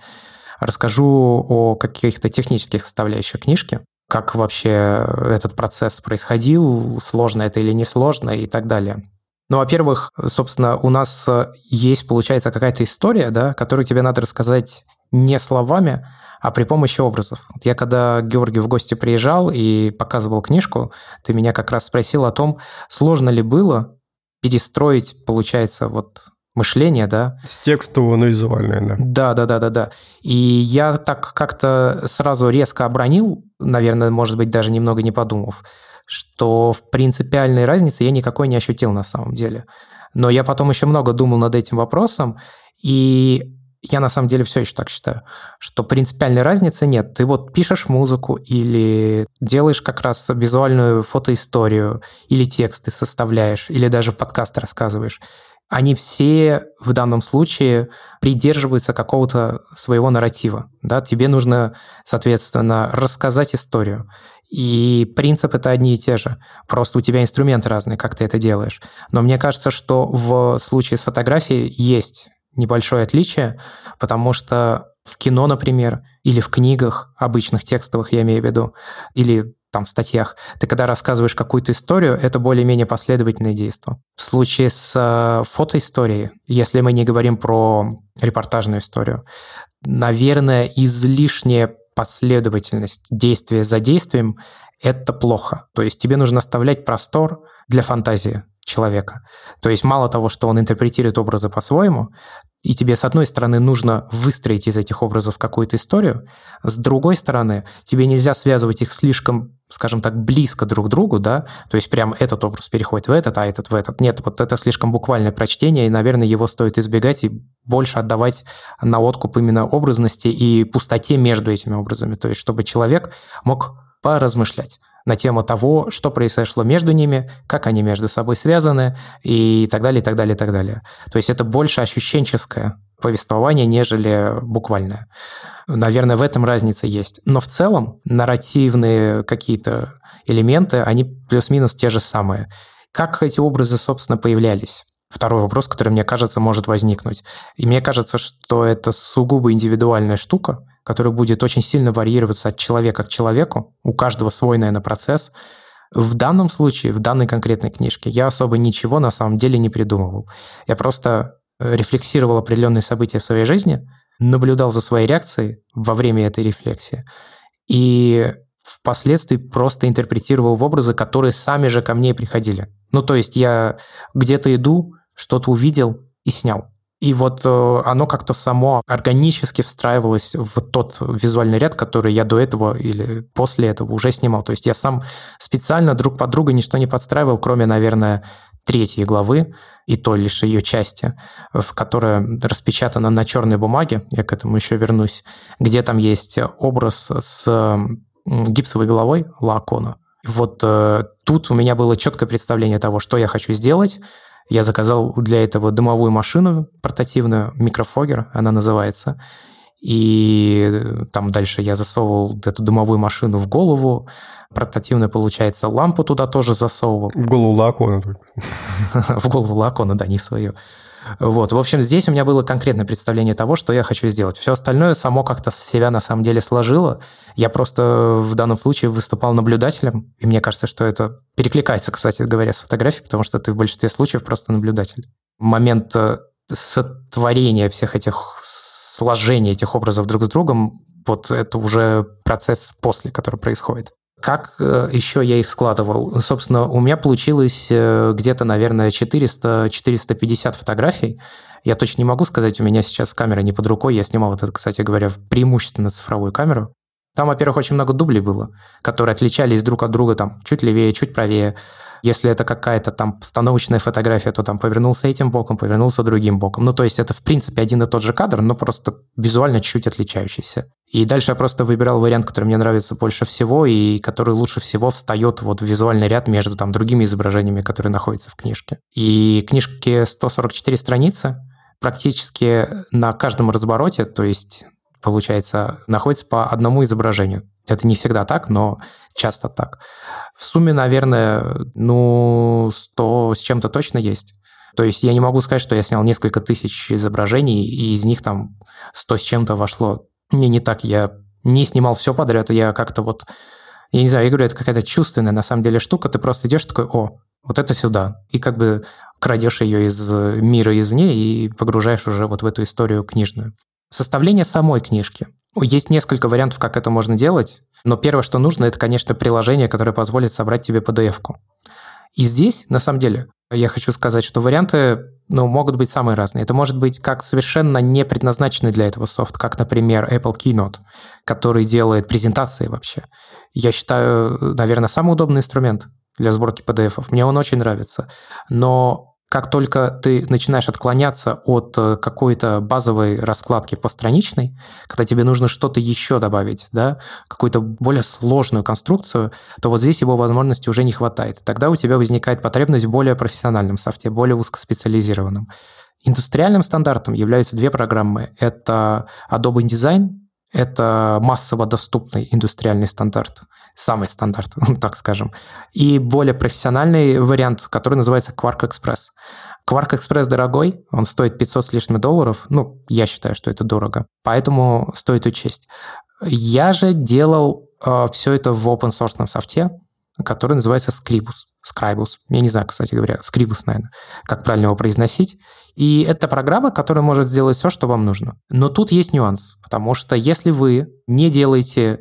Расскажу о каких-то технических составляющих книжки, как вообще этот процесс происходил, сложно это или не сложно и так далее. Ну, во-первых, собственно, у нас есть, получается, какая-то история, да, которую тебе надо рассказать не словами, а при помощи образов. Я когда к Георгию в гости приезжал и показывал книжку, ты меня как раз спросил о том, сложно ли было перестроить, получается, вот мышление, да? С текстового на визуальное, да. Да, да, да, да, да. И я так как-то сразу резко обронил, наверное, может быть, даже немного не подумав, что в принципиальной разнице я никакой не ощутил на самом деле. Но я потом еще много думал над этим вопросом, и... Я на самом деле все еще так считаю, что принципиальной разницы нет. Ты вот пишешь музыку или делаешь как раз визуальную фотоисторию, или тексты составляешь, или даже подкаст рассказываешь. Они все в данном случае придерживаются какого-то своего нарратива. Да? Тебе нужно, соответственно, рассказать историю. И принципы-то одни и те же. Просто у тебя инструменты разные, как ты это делаешь. Но мне кажется, что в случае с фотографией есть небольшое отличие, потому что в кино, например, или в книгах обычных текстовых, я имею в виду, или там в статьях, ты когда рассказываешь какую-то историю, это более-менее последовательное действие. В случае с фотоисторией, если мы не говорим про репортажную историю, наверное, излишняя последовательность действия за действием – это плохо. То есть тебе нужно оставлять простор для фантазии человека. То есть мало того, что он интерпретирует образы по-своему, и тебе, с одной стороны, нужно выстроить из этих образов какую-то историю, с другой стороны, тебе нельзя связывать их слишком, скажем так, близко друг к другу, да, то есть прям этот образ переходит в этот, а этот в этот. Нет, вот это слишком буквальное прочтение, и, наверное, его стоит избегать и больше отдавать на откуп именно образности и пустоте между этими образами, то есть чтобы человек мог поразмышлять на тему того, что произошло между ними, как они между собой связаны и так далее, и так далее, и так далее. То есть это больше ощущенческое повествование, нежели буквальное. Наверное, в этом разница есть. Но в целом нарративные какие-то элементы, они плюс-минус те же самые. Как эти образы, собственно, появлялись? Второй вопрос, который, мне кажется, может возникнуть. И мне кажется, что это сугубо индивидуальная штука, который будет очень сильно варьироваться от человека к человеку. У каждого свой, наверное, процесс. В данном случае, в данной конкретной книжке, я особо ничего на самом деле не придумывал. Я просто рефлексировал определенные события в своей жизни, наблюдал за своей реакцией во время этой рефлексии и впоследствии просто интерпретировал в образы, которые сами же ко мне приходили. Ну, то есть я где-то иду, что-то увидел и снял. И вот оно как-то само органически встраивалось в тот визуальный ряд, который я до этого или после этого уже снимал. То есть я сам специально друг под друга ничто не подстраивал, кроме, наверное, третьей главы и той лишь ее части, в которая распечатана на черной бумаге, я к этому еще вернусь, где там есть образ с гипсовой головой Лаокона. Вот тут у меня было четкое представление того, что я хочу сделать. Я заказал для этого дымовую машину портативную, микрофогер она называется, и там дальше я засовывал эту дымовую машину в голову, портативную, получается, лампу туда тоже засовывал. В голову Лаокона только. В голову Лаокона, да, не в свою. Вот, в общем, здесь у меня было конкретное представление того, что я хочу сделать. Все остальное само как-то себя на самом деле сложило. Я просто в данном случае выступал наблюдателем, и мне кажется, что это перекликается, кстати говоря, с фотографией, потому что ты в большинстве случаев просто наблюдатель. Момент сотворение всех этих сложений, этих образов друг с другом, вот это уже процесс после, который происходит. Как еще я их складывал? Собственно, у меня получилось где-то, наверное, четыреста - четыреста пятьдесят фотографий. Я точно не могу сказать, у меня сейчас камера не под рукой. Я снимал это, кстати говоря, преимущественно цифровую камеру. Там, во-первых, очень много дублей было, которые отличались друг от друга там чуть левее, чуть правее. Если это какая-то там постановочная фотография, то там повернулся этим боком, повернулся другим боком. Ну, то есть это, в принципе, один и тот же кадр, но просто визуально чуть отличающийся. И дальше я просто выбирал вариант, который мне нравится больше всего и который лучше всего встает вот в визуальный ряд между там другими изображениями, которые находятся в книжке. И книжки сто сорок четыре страницы практически на каждом развороте, то есть, получается, находится по одному изображению. Это не всегда так, но часто так. В сумме, наверное, ну, сто с чем-то точно есть. То есть я не могу сказать, что я снял несколько тысяч изображений, и из них там сто с чем-то вошло. Не, не так, я не снимал все подряд, я как-то вот, я не знаю, я говорю, это какая-то чувственная на самом деле штука, ты просто идешь такой, о, вот это сюда, и как бы крадешь ее из мира извне и погружаешь уже вот в эту историю книжную. Составление самой книжки. Есть несколько вариантов, как это можно делать, но первое, что нужно, это, конечно, приложение, которое позволит собрать тебе пи ди эф-ку. И здесь, на самом деле, я хочу сказать, что варианты, ну, могут быть самые разные. Это может быть как совершенно не предназначенный для этого софт, как, например, Apple Keynote, который делает презентации вообще. Я считаю, наверное, самый удобный инструмент для сборки пи ди эф-ов. Мне он очень нравится. Но как только ты начинаешь отклоняться от какой-то базовой раскладки постраничной, когда тебе нужно что-то еще добавить, да, какую-то более сложную конструкцию, то вот здесь его возможности уже не хватает. Тогда у тебя возникает потребность в более профессиональном софте, более узкоспециализированном. Индустриальным стандартом являются две программы. Это Adobe InDesign, это массово доступный индустриальный стандарт, самый стандарт, так скажем. И более профессиональный вариант, который называется QuarkXPress. QuarkXPress дорогой, он стоит пятьсот с лишним долларов. Ну, я считаю, что это дорого, поэтому стоит учесть. Я же делал э, все это в open-source софте, который называется Scribus. Scribus. Я не знаю, кстати говоря, Scribus, наверное, как правильно его произносить. И это программа, которая может сделать все, что вам нужно. Но тут есть нюанс, потому что если вы не делаете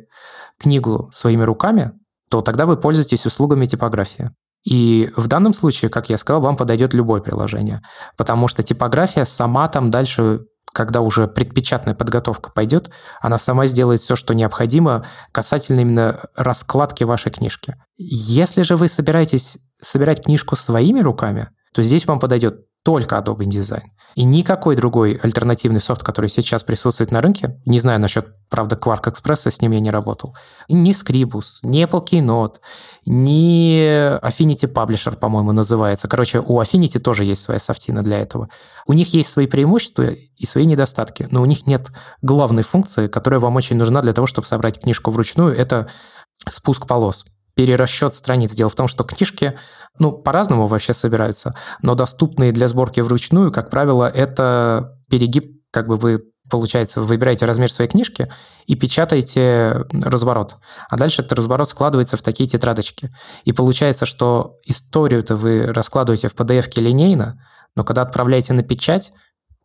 книгу своими руками, то тогда вы пользуетесь услугами типографии. И в данном случае, как я сказал, вам подойдет любое приложение, потому что типография сама там дальше, когда уже предпечатная подготовка пойдет, она сама сделает все, что необходимо касательно именно раскладки вашей книжки. Если же вы собираетесь собирать книжку своими руками, то здесь вам подойдет только Adobe InDesign. И никакой другой альтернативный софт, который сейчас присутствует на рынке, не знаю насчет, правда, QuarkXPress, с ним я не работал, ни Scribus, ни Apple Keynote, ни Affinity Publisher, по-моему, называется. Короче, у Affinity тоже есть своя софтина для этого. У них есть свои преимущества и свои недостатки, но у них нет главной функции, которая вам очень нужна для того, чтобы собрать книжку вручную, это спуск полос. Перерасчет страниц. Дело в том, что книжки, ну, по-разному вообще собираются, но доступные для сборки вручную, как правило, это перегиб, как бы вы, получается, выбираете размер своей книжки и печатаете разворот. А дальше этот разворот складывается в такие тетрадочки. И получается, что историю-то вы раскладываете в пи ди эф-ке линейно, но когда отправляете на печать,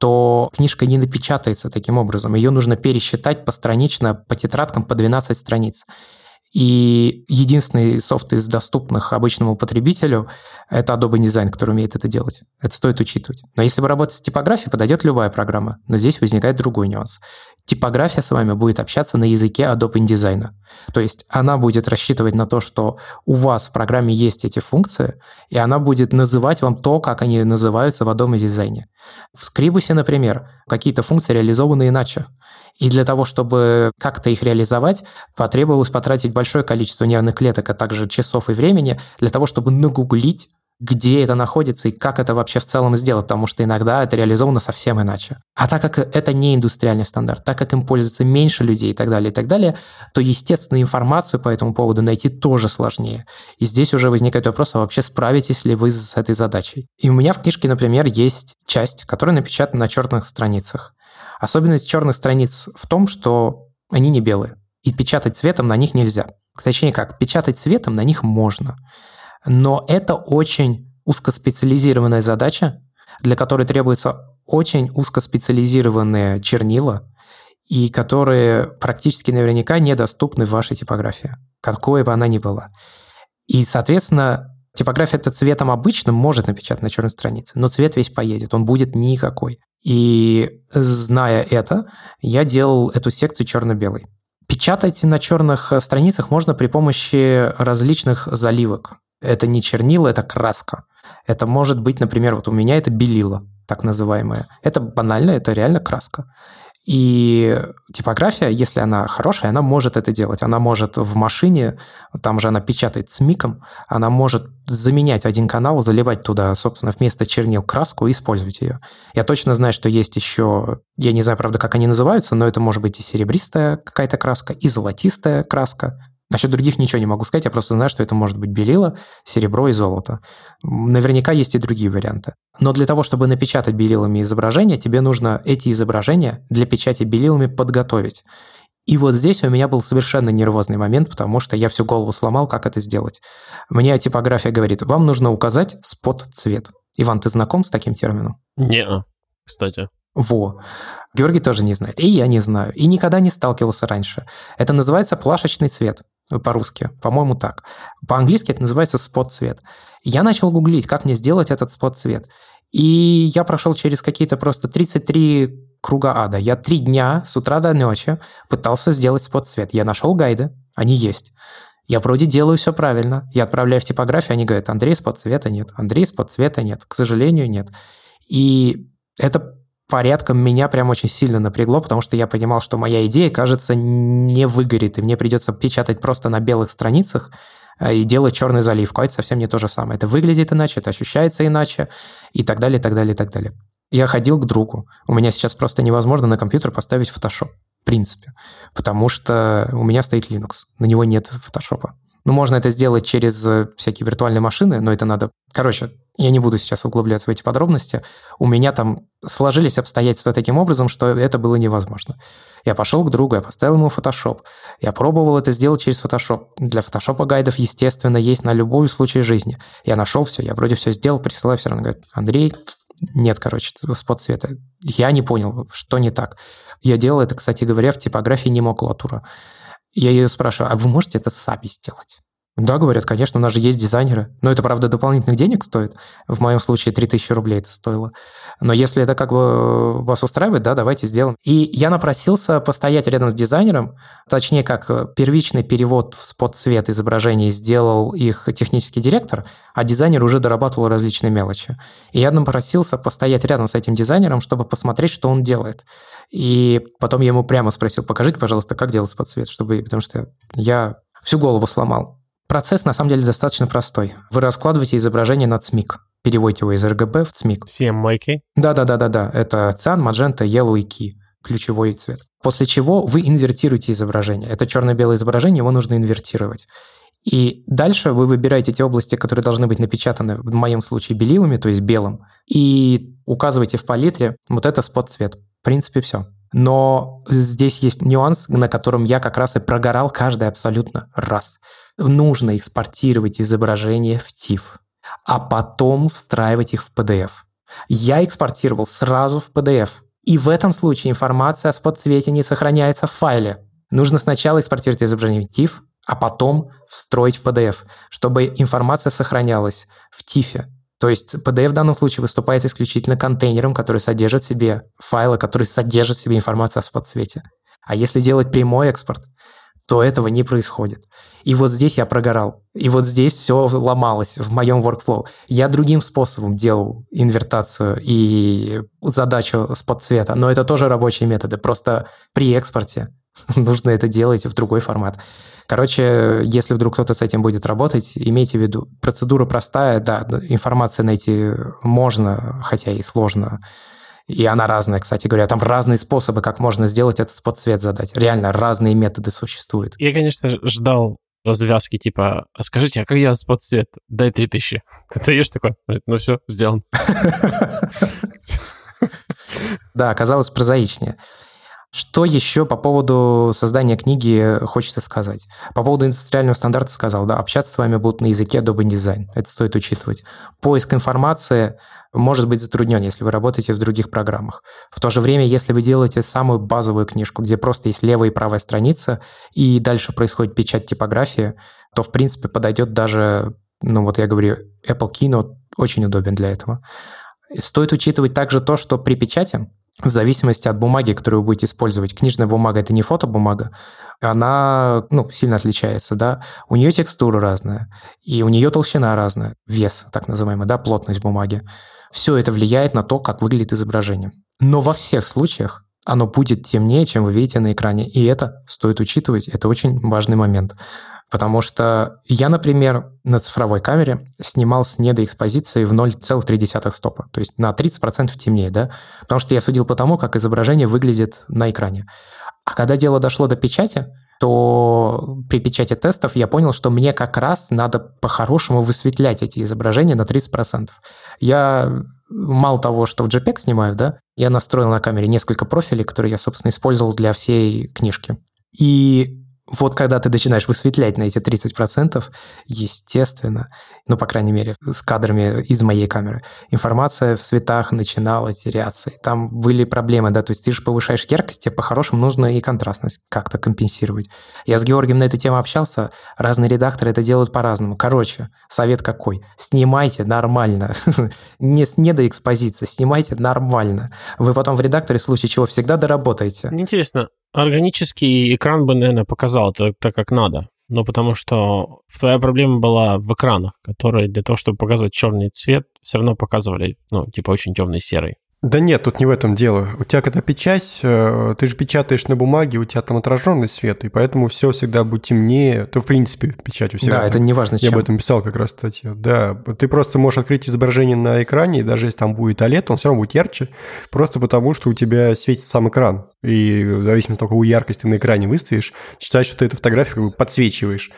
то книжка не напечатается таким образом. Ее нужно пересчитать постранично по тетрадкам по двенадцать страниц. И единственный софт из доступных обычному потребителю – это Adobe InDesign, который умеет это делать. Это стоит учитывать. Но если вы работаете с типографией, подойдет любая программа. Но здесь возникает другой нюанс. Типография с вами будет общаться на языке Adobe InDesign. То есть она будет рассчитывать на то, что у вас в программе есть эти функции, и она будет называть вам то, как они называются в Adobe InDesign. В Scribus, например, какие-то функции реализованы иначе. И для того, чтобы как-то их реализовать, потребовалось потратить большое количество нервных клеток, а также часов и времени для того, чтобы нагуглить, где это находится и как это вообще в целом сделать, потому что иногда это реализовано совсем иначе. А так как это не индустриальный стандарт, так как им пользуется меньше людей и так далее, и так далее, то, естественно, информацию по этому поводу найти тоже сложнее. И здесь уже возникает вопрос, а вообще справитесь ли вы с этой задачей? И у меня в книжке, например, есть часть, которая напечатана на черных страницах. Особенность черных страниц в том, что они не белые, и печатать цветом на них нельзя. Точнее как, печатать цветом на них можно. Но это очень узкоспециализированная задача, для которой требуется очень узкоспециализированные чернила, и которые практически наверняка недоступны в вашей типографии, какой бы она ни была. И, соответственно, типография-то цветом обычным может напечатать на черной странице, но цвет весь поедет, он будет никакой. И, зная это, я делал эту секцию черно-белой. Печатать на черных страницах можно при помощи различных заливок. Это не чернила, это краска. Это может быть, например, вот у меня это белила, так называемое. Это банально, это реально краска. И типография, если она хорошая, она может это делать. Она может в машине, там же она печатает цмиком, она может заменять один канал, заливать туда, собственно, вместо чернил краску и использовать ее. Я точно знаю, что есть еще, я не знаю, правда, как они называются, но это может быть и серебристая какая-то краска, и золотистая краска. Насчет других ничего не могу сказать, я просто знаю, что это может быть белила, серебро и золото. Наверняка есть и другие варианты. Но для того, чтобы напечатать белилами изображения, тебе нужно эти изображения для печати белилами подготовить. И вот здесь у меня был совершенно нервозный момент, потому что я всю голову сломал, как это сделать. Мне типография говорит, вам нужно указать спот-цвет. Иван, ты знаком с таким термином? Не-а, кстати. Во. Георгий тоже не знает. И я не знаю. И никогда не сталкивался раньше. Это называется плашечный цвет. По-русски. По-моему, так. По-английски это называется спот-цвет. Я начал гуглить, как мне сделать этот спот-цвет. И я прошел через какие-то просто тридцать три круга ада. Я три дня с утра до ночи пытался сделать спот-цвет. Я нашел гайды. Они есть. Я вроде делаю все правильно. Я отправляю в типографию, они говорят, Андрей, спот-цвета нет. Андрей, спот-цвета нет. К сожалению, нет. И это... порядком меня прям очень сильно напрягло, потому что я понимал, что моя идея, кажется, не выгорит, и мне придется печатать просто на белых страницах и делать черную заливку, а это совсем не то же самое. Это выглядит иначе, это ощущается иначе, и так далее, и так далее, и так далее. Я ходил к другу. У меня сейчас просто невозможно на компьютер поставить Photoshop, в принципе, потому что у меня стоит Linux, на него нет Photoshop. Ну, можно это сделать через всякие виртуальные машины, но это надо... Короче, я не буду сейчас углубляться в эти подробности. У меня там сложились обстоятельства таким образом, что это было невозможно. Я пошел к другу, я поставил ему Photoshop. Я пробовал это сделать через Photoshop. Для Photoshop гайдов, естественно, есть на любой случай жизни. Я нашел все, я вроде все сделал, присылаю, все равно говорит, Андрей... Нет, короче, спот-цвета. Я не понял, что не так. Я делал это, кстати говоря, в типографии номенклатура. Я ее спрашиваю, а вы можете это сами сделать? Да, говорят, конечно, у нас же есть дизайнеры. Но это, правда, дополнительных денег стоит. В моем случае три тысячи рублей это стоило. Но если это как бы вас устраивает, да, давайте сделаем. И я напросился постоять рядом с дизайнером. Точнее, как первичный перевод в спот-цвет изображений сделал их технический директор, а дизайнер уже дорабатывал различные мелочи. И я напросился постоять рядом с этим дизайнером, чтобы посмотреть, что он делает. И потом я ему прямо спросил, покажите, пожалуйста, как делать спот-цвет, чтобы... потому что я всю голову сломал. Процесс, на самом деле, достаточно простой. Вы раскладываете изображение на цмик. Переводите его из эр джи би в цмик. си эм уай кей? Да-да-да-да-да. Это Cyan, Magenta, Yellow и Key. Ключевой цвет. После чего вы инвертируете изображение. Это черно-белое изображение, его нужно инвертировать. И дальше вы выбираете те области, которые должны быть напечатаны, в моем случае, белилами, то есть белым, и указываете в палитре вот это спот-цвет. В принципе, все. Но здесь есть нюанс, на котором я как раз и прогорал каждый абсолютно раз. Нужно экспортировать изображение в тиф, а потом встраивать их в пи ди эф. Я экспортировал сразу в пи ди эф, и в этом случае информация о спот-цвете не сохраняется в файле. Нужно сначала экспортировать изображение в тиф, а потом встроить в пи ди эф, чтобы информация сохранялась в тифе. То есть пи ди эф в данном случае выступает исключительно контейнером, который содержит в себе файлы, который содержит в себе информацию о спот-цвете. А если делать прямой экспорт, то этого не происходит. И вот здесь я прогорал. И вот здесь все ломалось в моем workflow. Я другим способом делал инвертацию и задачу спот-цвета, но это тоже рабочие методы. Просто при экспорте нужно это делать в другой формат. Короче, если вдруг кто-то с этим будет работать, имейте в виду, процедура простая, да, информацию найти можно, хотя и сложно. И она разная, кстати говоря. Там разные способы, как можно сделать этот спот-цвет задать. Реально, разные методы существуют. Я, конечно, ждал развязки, типа, а скажите, а как я спот-цвет? Дай три тысячи. Ты ешь такое? Ну все, сделан. Да, оказалось прозаичнее. Что еще по поводу создания книги хочется сказать? По поводу индустриального стандарта сказал, да, общаться с вами будут на языке Adobe InDesign. Это стоит учитывать. Поиск информации может быть затруднен, если вы работаете в других программах. В то же время, если вы делаете самую базовую книжку, где просто есть левая и правая страница, и дальше происходит печать типографии, то, в принципе, подойдет даже, ну вот я говорю, Apple Keynote очень удобен для этого. Стоит учитывать также то, что при печати, в зависимости от бумаги, которую вы будете использовать. Книжная бумага – это не фотобумага. Она, ну, сильно отличается, да. У нее текстура разная, и у нее толщина разная, вес, так называемый, да, плотность бумаги. Все это влияет на то, как выглядит изображение. Но во всех случаях оно будет темнее, чем вы видите на экране. И это стоит учитывать, это очень важный момент. Потому что я, например, на цифровой камере снимал с недоэкспозицией в ноль целых три десятых стопа, то есть на тридцать процентов темнее, да, потому что я судил по тому, как изображение выглядит на экране. А когда дело дошло до печати, то при печати тестов я понял, что мне как раз надо по-хорошему высветлять эти изображения на тридцать процентов. Я мало того, что в JPEG снимаю, да, я настроил на камере несколько профилей, которые я, собственно, использовал для всей книжки. И вот когда ты начинаешь высветлять на эти тридцать процентов, естественно, ну, по крайней мере, с кадрами из моей камеры, информация в цветах начинала теряться. И там были проблемы, да, то есть ты же повышаешь яркость, тебе по-хорошему нужно и контрастность как-то компенсировать. Я с Георгием на эту тему общался, разные редакторы это делают по-разному. Короче, совет какой? Снимайте нормально. Не с недоэкспозиции, снимайте нормально. Вы потом в редакторе, в случае чего, всегда доработаете. Интересно. Органический экран бы, наверное, показал это так, как надо. Но потому что твоя проблема была в экранах, которые для того, чтобы показывать черный цвет, все равно показывали, ну, типа, очень темный серый. Да нет, тут не в этом дело. У тебя когда печать, ты же печатаешь на бумаге, у тебя там отраженный свет, и поэтому все всегда будет темнее. То, в принципе, печать у всех. Да, там, это не важно, чем. Я об этом писал как раз статью. Да, ты просто можешь открыть изображение на экране, и даже если там будет о лед, он все равно будет ярче, просто потому что у тебя светит сам экран. И в зависимости от какой яркости ты на экране выставишь, считаешь, что ты эту фотографию как бы подсвечиваешь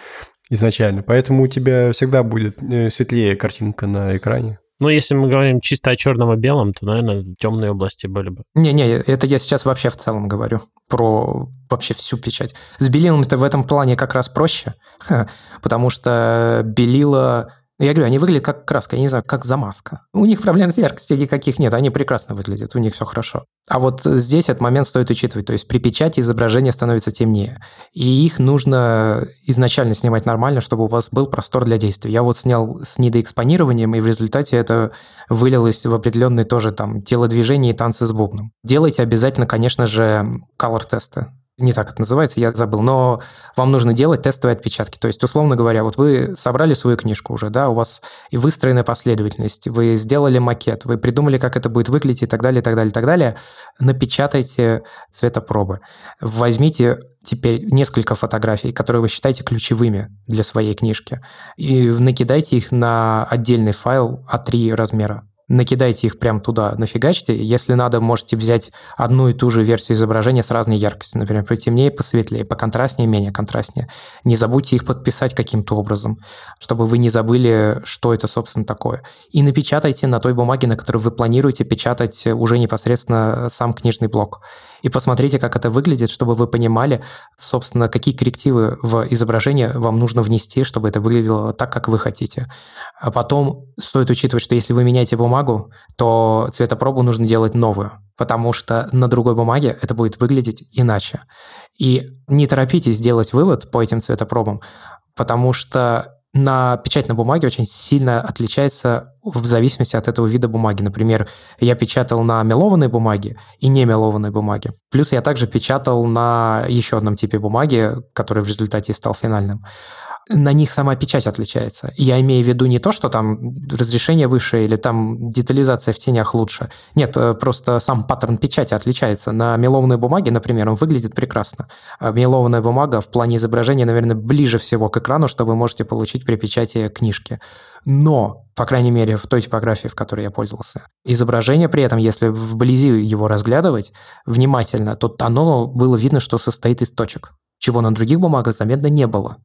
изначально. Поэтому у тебя всегда будет светлее картинка на экране. Ну, если мы говорим чисто о черном и белом, то, наверное, темные области были бы. Не-не, это я сейчас вообще в целом говорю про вообще всю печать. С белилами-то в этом плане как раз проще, потому что белила... Я говорю, они выглядят как краска, я не знаю, как замазка. У них проблем с яркостью никаких нет, они прекрасно выглядят, у них все хорошо. А вот здесь этот момент стоит учитывать, то есть при печати изображение становится темнее, и их нужно изначально снимать нормально, чтобы у вас был простор для действия. Я вот снял с недоэкспонированием, и в результате это вылилось в определенные тоже там телодвижения и танцы с бубном. Делайте обязательно, конечно же, колор-тесты. Не так это называется, я забыл, но вам нужно делать тестовые отпечатки. То есть, условно говоря, вот вы собрали свою книжку уже, да, у вас и выстроена последовательность, вы сделали макет, вы придумали, как это будет выглядеть и так далее, и так далее, и так далее. Напечатайте цветопробы. Возьмите теперь несколько фотографий, которые вы считаете ключевыми для своей книжки, и накидайте их на отдельный файл а три размера. Накидайте их прямо туда, нафигачьте. Если надо, можете взять одну и ту же версию изображения с разной яркостью. Например, потемнее, посветлее, поконтрастнее, менее контрастнее. Не забудьте их подписать каким-то образом, чтобы вы не забыли, что это, собственно, такое. И напечатайте на той бумаге, на которой вы планируете печатать уже непосредственно сам книжный блок. И посмотрите, как это выглядит, чтобы вы понимали, собственно, какие коррективы в изображение вам нужно внести, чтобы это выглядело так, как вы хотите. А потом стоит учитывать, что если вы меняете бумагу, бумагу, то цветопробу нужно делать новую, потому что на другой бумаге это будет выглядеть иначе. И не торопитесь делать вывод по этим цветопробам, потому что на печать на бумаге очень сильно отличается в зависимости от этого вида бумаги. Например, я печатал на мелованной бумаге и не мелованной бумаге. Плюс я также печатал на еще одном типе бумаги, который в результате стал финальным. На них сама печать отличается. Я имею в виду не то, что там разрешение выше или там детализация в тенях лучше. Нет, просто сам паттерн печати отличается. На мелованной бумаге, например, он выглядит прекрасно. Мелованная бумага в плане изображения, наверное, ближе всего к экрану, что вы можете получить при печати книжки. Но, по крайней мере, в той типографии, в которой я пользовался, изображение при этом, если вблизи его разглядывать внимательно, то оно было видно, что состоит из точек, чего на других бумагах заметно не было.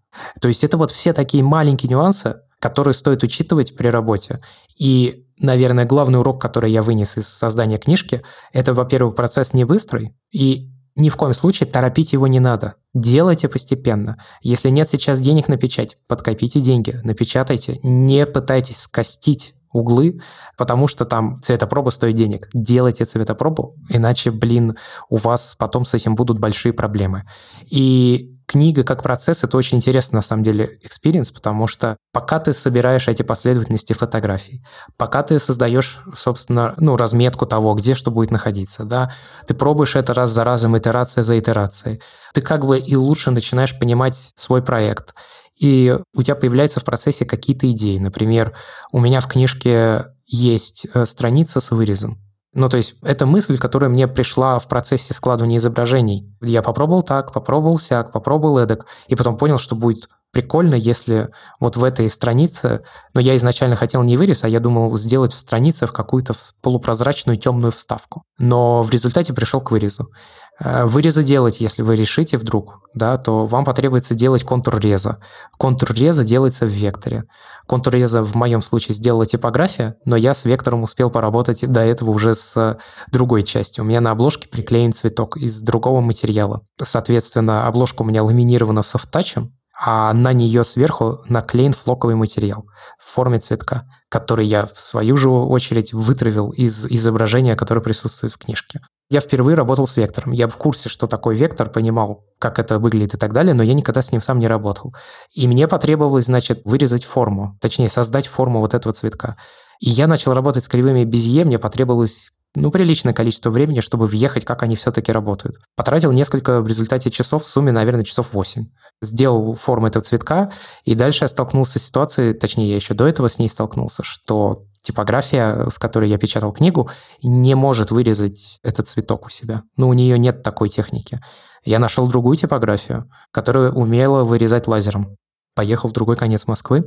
То есть это вот все такие маленькие нюансы, которые стоит учитывать при работе. И, наверное, главный урок, который я вынес из создания книжки, это, во-первых, процесс не быстрый, и Ни в коем случае торопить его не надо. Делайте постепенно. Если нет сейчас денег на печать, подкопите деньги, напечатайте. Не пытайтесь скостить углы, потому что там цветопроба стоит денег. Делайте цветопробу, иначе, блин, у вас потом с этим будут большие проблемы. И книга как процесс — это очень интересный, на самом деле, экспириенс, потому что пока ты собираешь эти последовательности фотографий, пока ты создаешь, собственно, ну, разметку того, где что будет находиться, да, ты пробуешь это раз за разом, итерация за итерацией, ты как бы и лучше начинаешь понимать свой проект. И у тебя появляются в процессе какие-то идеи. Например, у меня в книжке есть страница с вырезом. Ну, то есть это мысль, которая мне пришла в процессе складывания изображений. Я попробовал так, попробовал сяк, попробовал эдак, и потом понял, что будет прикольно, если вот в этой странице... Но я изначально хотел не вырез, а я думал сделать в странице в какую-то полупрозрачную темную вставку. Но в результате пришел к вырезу. Вырезы делать, если вы решите вдруг, да, то вам потребуется делать контур реза. Контур реза делается в векторе. Контур реза в моем случае сделала типография, но я с вектором успел поработать до этого уже с другой частью. У меня на обложке приклеен цветок из другого материала. Соответственно, обложка у меня ламинирована софт-тачем, а на нее сверху наклеен флоковый материал в форме цветка, который я, в свою же очередь, вытравил из изображения, которое присутствует в книжке. Я впервые работал с вектором. Я в курсе, что такое вектор, понимал, как это выглядит и так далее, но я никогда с ним сам не работал. И мне потребовалось, значит, вырезать форму, точнее, создать форму вот этого цветка. И я начал работать с кривыми безе, мне потребовалось, ну, приличное количество времени, чтобы въехать, как они все-таки работают. Потратил несколько в результате часов, в сумме, наверное, часов восемь. Сделал форму этого цветка, и дальше я столкнулся с ситуацией, точнее, я еще до этого с ней столкнулся, что... Типография, в которой я печатал книгу, не может вырезать этот цветок у себя. Ну, у нее нет такой техники. Я нашел другую типографию, которая умела вырезать лазером. Поехал в другой конец Москвы.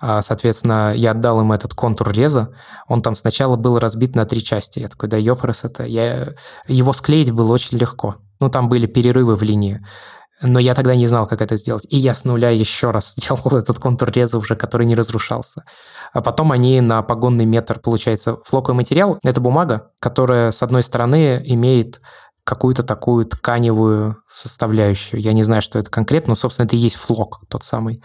Соответственно, я отдал им этот контур реза. Он там сначала был разбит на три части. Я такой, да ёпрс это. Я... Его склеить было очень легко. Ну, там были перерывы в линии. Но я тогда не знал, как это сделать. И я с нуля еще раз делал этот контур реза уже, который не разрушался. А потом они на погонный метр, получается, флоковый материал. Это бумага, которая, с одной стороны, имеет какую-то такую тканевую составляющую. Я не знаю, что это конкретно, но, собственно, это и есть флок тот самый.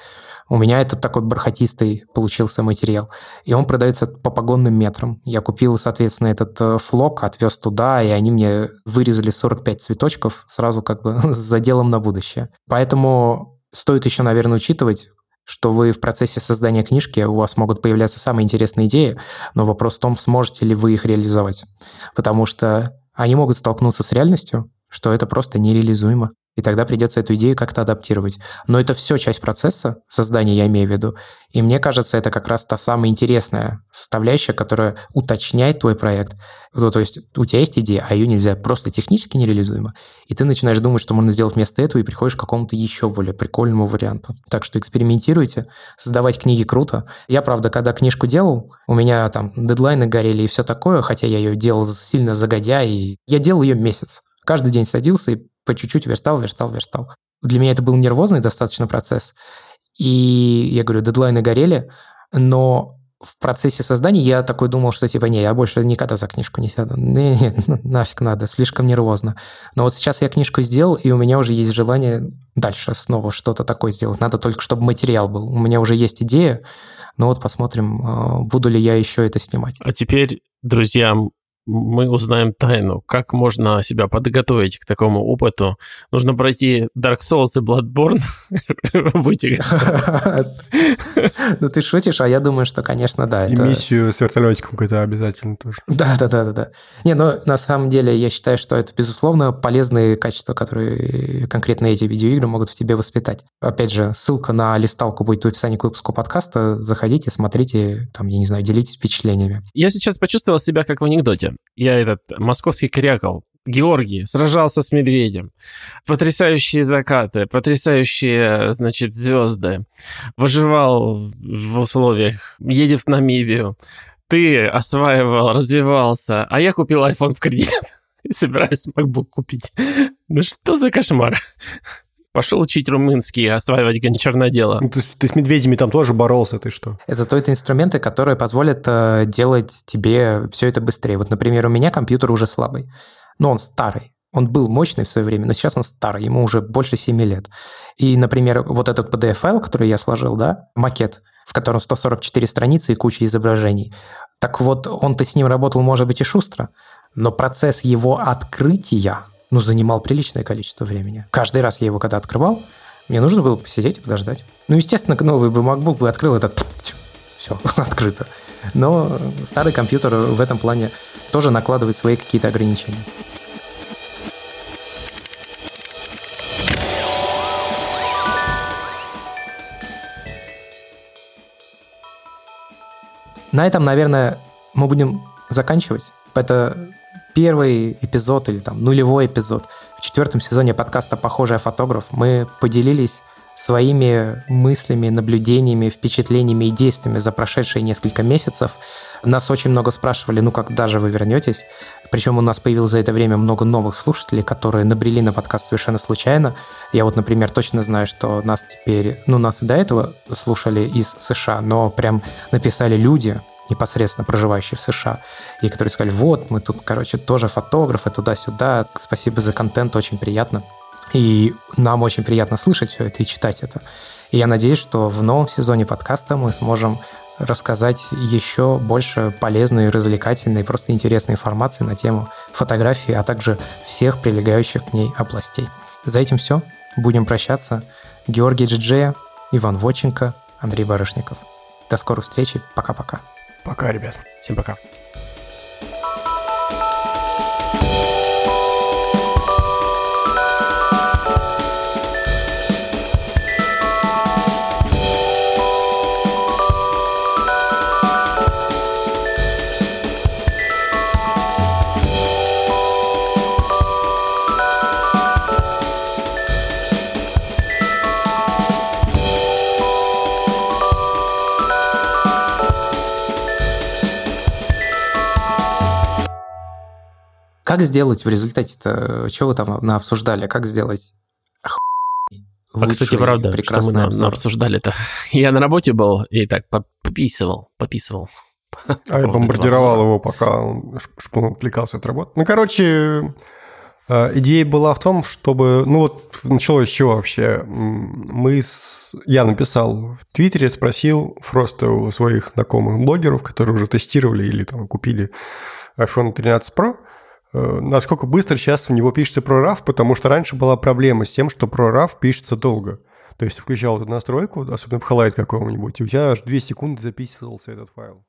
У меня этот такой бархатистый получился материал. И он продается по погонным метрам. Я купил, соответственно, этот флок, отвез туда, и они мне вырезали сорок пять цветочков сразу как бы с заделом на будущее. Поэтому стоит еще, наверное, учитывать, что вы в процессе создания книжки, у вас могут появляться самые интересные идеи, но вопрос в том, сможете ли вы их реализовать. Потому что... они могут столкнуться с реальностью, что это просто нереализуемо. И тогда придется эту идею как-то адаптировать. Но это все часть процесса создания, я имею в виду. И мне кажется, это как раз та самая интересная составляющая, которая уточняет твой проект. Ну, то есть у тебя есть идея, а ее нельзя, просто технически нереализуемо. И ты начинаешь думать, что можно сделать вместо этого, и приходишь к какому-то еще более прикольному варианту. Так что экспериментируйте, создавать книги круто. Я, правда, когда книжку делал, у меня там дедлайны горели и все такое, хотя я ее делал сильно загодя, и я делал ее месяц. Каждый день садился и по чуть-чуть верстал, верстал, верстал. Для меня это был нервозный достаточно процесс. И я говорю, дедлайны горели, но в процессе создания я такой думал, что типа, не, я больше никогда за книжку не сяду. Не, не, нафиг надо, слишком нервозно. Но вот сейчас я книжку сделал, и у меня уже есть желание дальше снова что-то такое сделать. Надо только, чтобы материал был. У меня уже есть идея, но вот посмотрим, буду ли я еще это снимать. А теперь, друзья, мы узнаем тайну, как можно себя подготовить к такому опыту. Нужно пройти Dark Souls и Bloodborne, вытягивать. Ну ты шутишь, а я думаю, что, конечно, да. И миссию с вертолетиком какой-то обязательно тоже. Да-да-да. Не, ну на самом деле я считаю, что это, безусловно, полезные качества, которые конкретно эти видеоигры могут в тебе воспитать. Опять же, ссылка на листалку будет в описании к выпуску подкаста. Заходите, смотрите, там, я не знаю, делитесь впечатлениями. Я сейчас почувствовал себя как в анекдоте. Я этот московский крякал. Георгий сражался с медведем. Потрясающие закаты, потрясающие, значит, звезды. Выживал в условиях, едет в Намибию. Ты осваивал, развивался. А я купил iPhone в кредит и собираюсь MacBook купить. Ну что за кошмар? Пошел учить румынский, осваивать гончарное дело. Ну, ты, ты с медведями там тоже боролся, ты что? Это стоят инструменты, которые позволят э, делать тебе все это быстрее. Вот, например, у меня компьютер уже слабый, но он старый. Он был мощный в свое время, но сейчас он старый, ему уже больше семи лет. И, например, вот этот пи ди эф-файл, который я сложил, да, макет, в котором сто сорок четыре страницы и куча изображений. Так вот, он-то с ним работал, может быть, и шустро, но процесс его открытия, ну, занимал приличное количество времени. Каждый раз я его когда открывал, мне нужно было посидеть и подождать. Ну, естественно, новый бы MacBook бы открыл этот... Все, открыто. Но старый компьютер в этом плане тоже накладывает свои какие-то ограничения. На этом, наверное, мы будем заканчивать. Это первый эпизод или там нулевой эпизод. В четвертом сезоне подкаста «Похожий фотограф» мы поделились своими мыслями, наблюдениями, впечатлениями и действиями за прошедшие несколько месяцев. Нас очень много спрашивали, ну когда же вы вернетесь? Причем у нас появилось за это время много новых слушателей, которые набрели на подкаст совершенно случайно. Я вот, например, точно знаю, что нас теперь... Ну, нас и до этого слушали из США, но прям написали люди, непосредственно проживающие в США, и которые сказали, вот, мы тут, короче, тоже фотографы, туда-сюда, спасибо за контент, очень приятно. И нам очень приятно слышать все это и читать это. И я надеюсь, что в новом сезоне подкаста мы сможем рассказать еще больше полезной, развлекательной, просто интересной информации на тему фотографии, а также всех прилегающих к ней областей. За этим все. Будем прощаться. Георгий Джиджея, Иван Водченко, Андрей Барышников. До скорых встреч. Пока-пока. Пока, ребят. Всем пока. Как сделать в результате-то, что вы там обсуждали, как сделать охуенный, лучший, а, кстати, правда, прекрасный что мы обзор. Обсуждали-то. Я на работе был и так пописывал, пописывал. А я бомбардировал его, пока он отвлекался от работы. Ну, короче, идея была в том, чтобы... Ну, вот началось с чего вообще? Мы с... Я написал в Твиттере, спросил просто у своих знакомых блогеров, которые уже тестировали или там купили айфон тринадцать про, насколько быстро сейчас в него пишется ProRaw, потому что раньше была проблема с тем, что ProRaw пишется долго. То есть ты включал эту настройку, особенно в Highlight какого-нибудь, и у тебя аж две секунды записывался этот файл.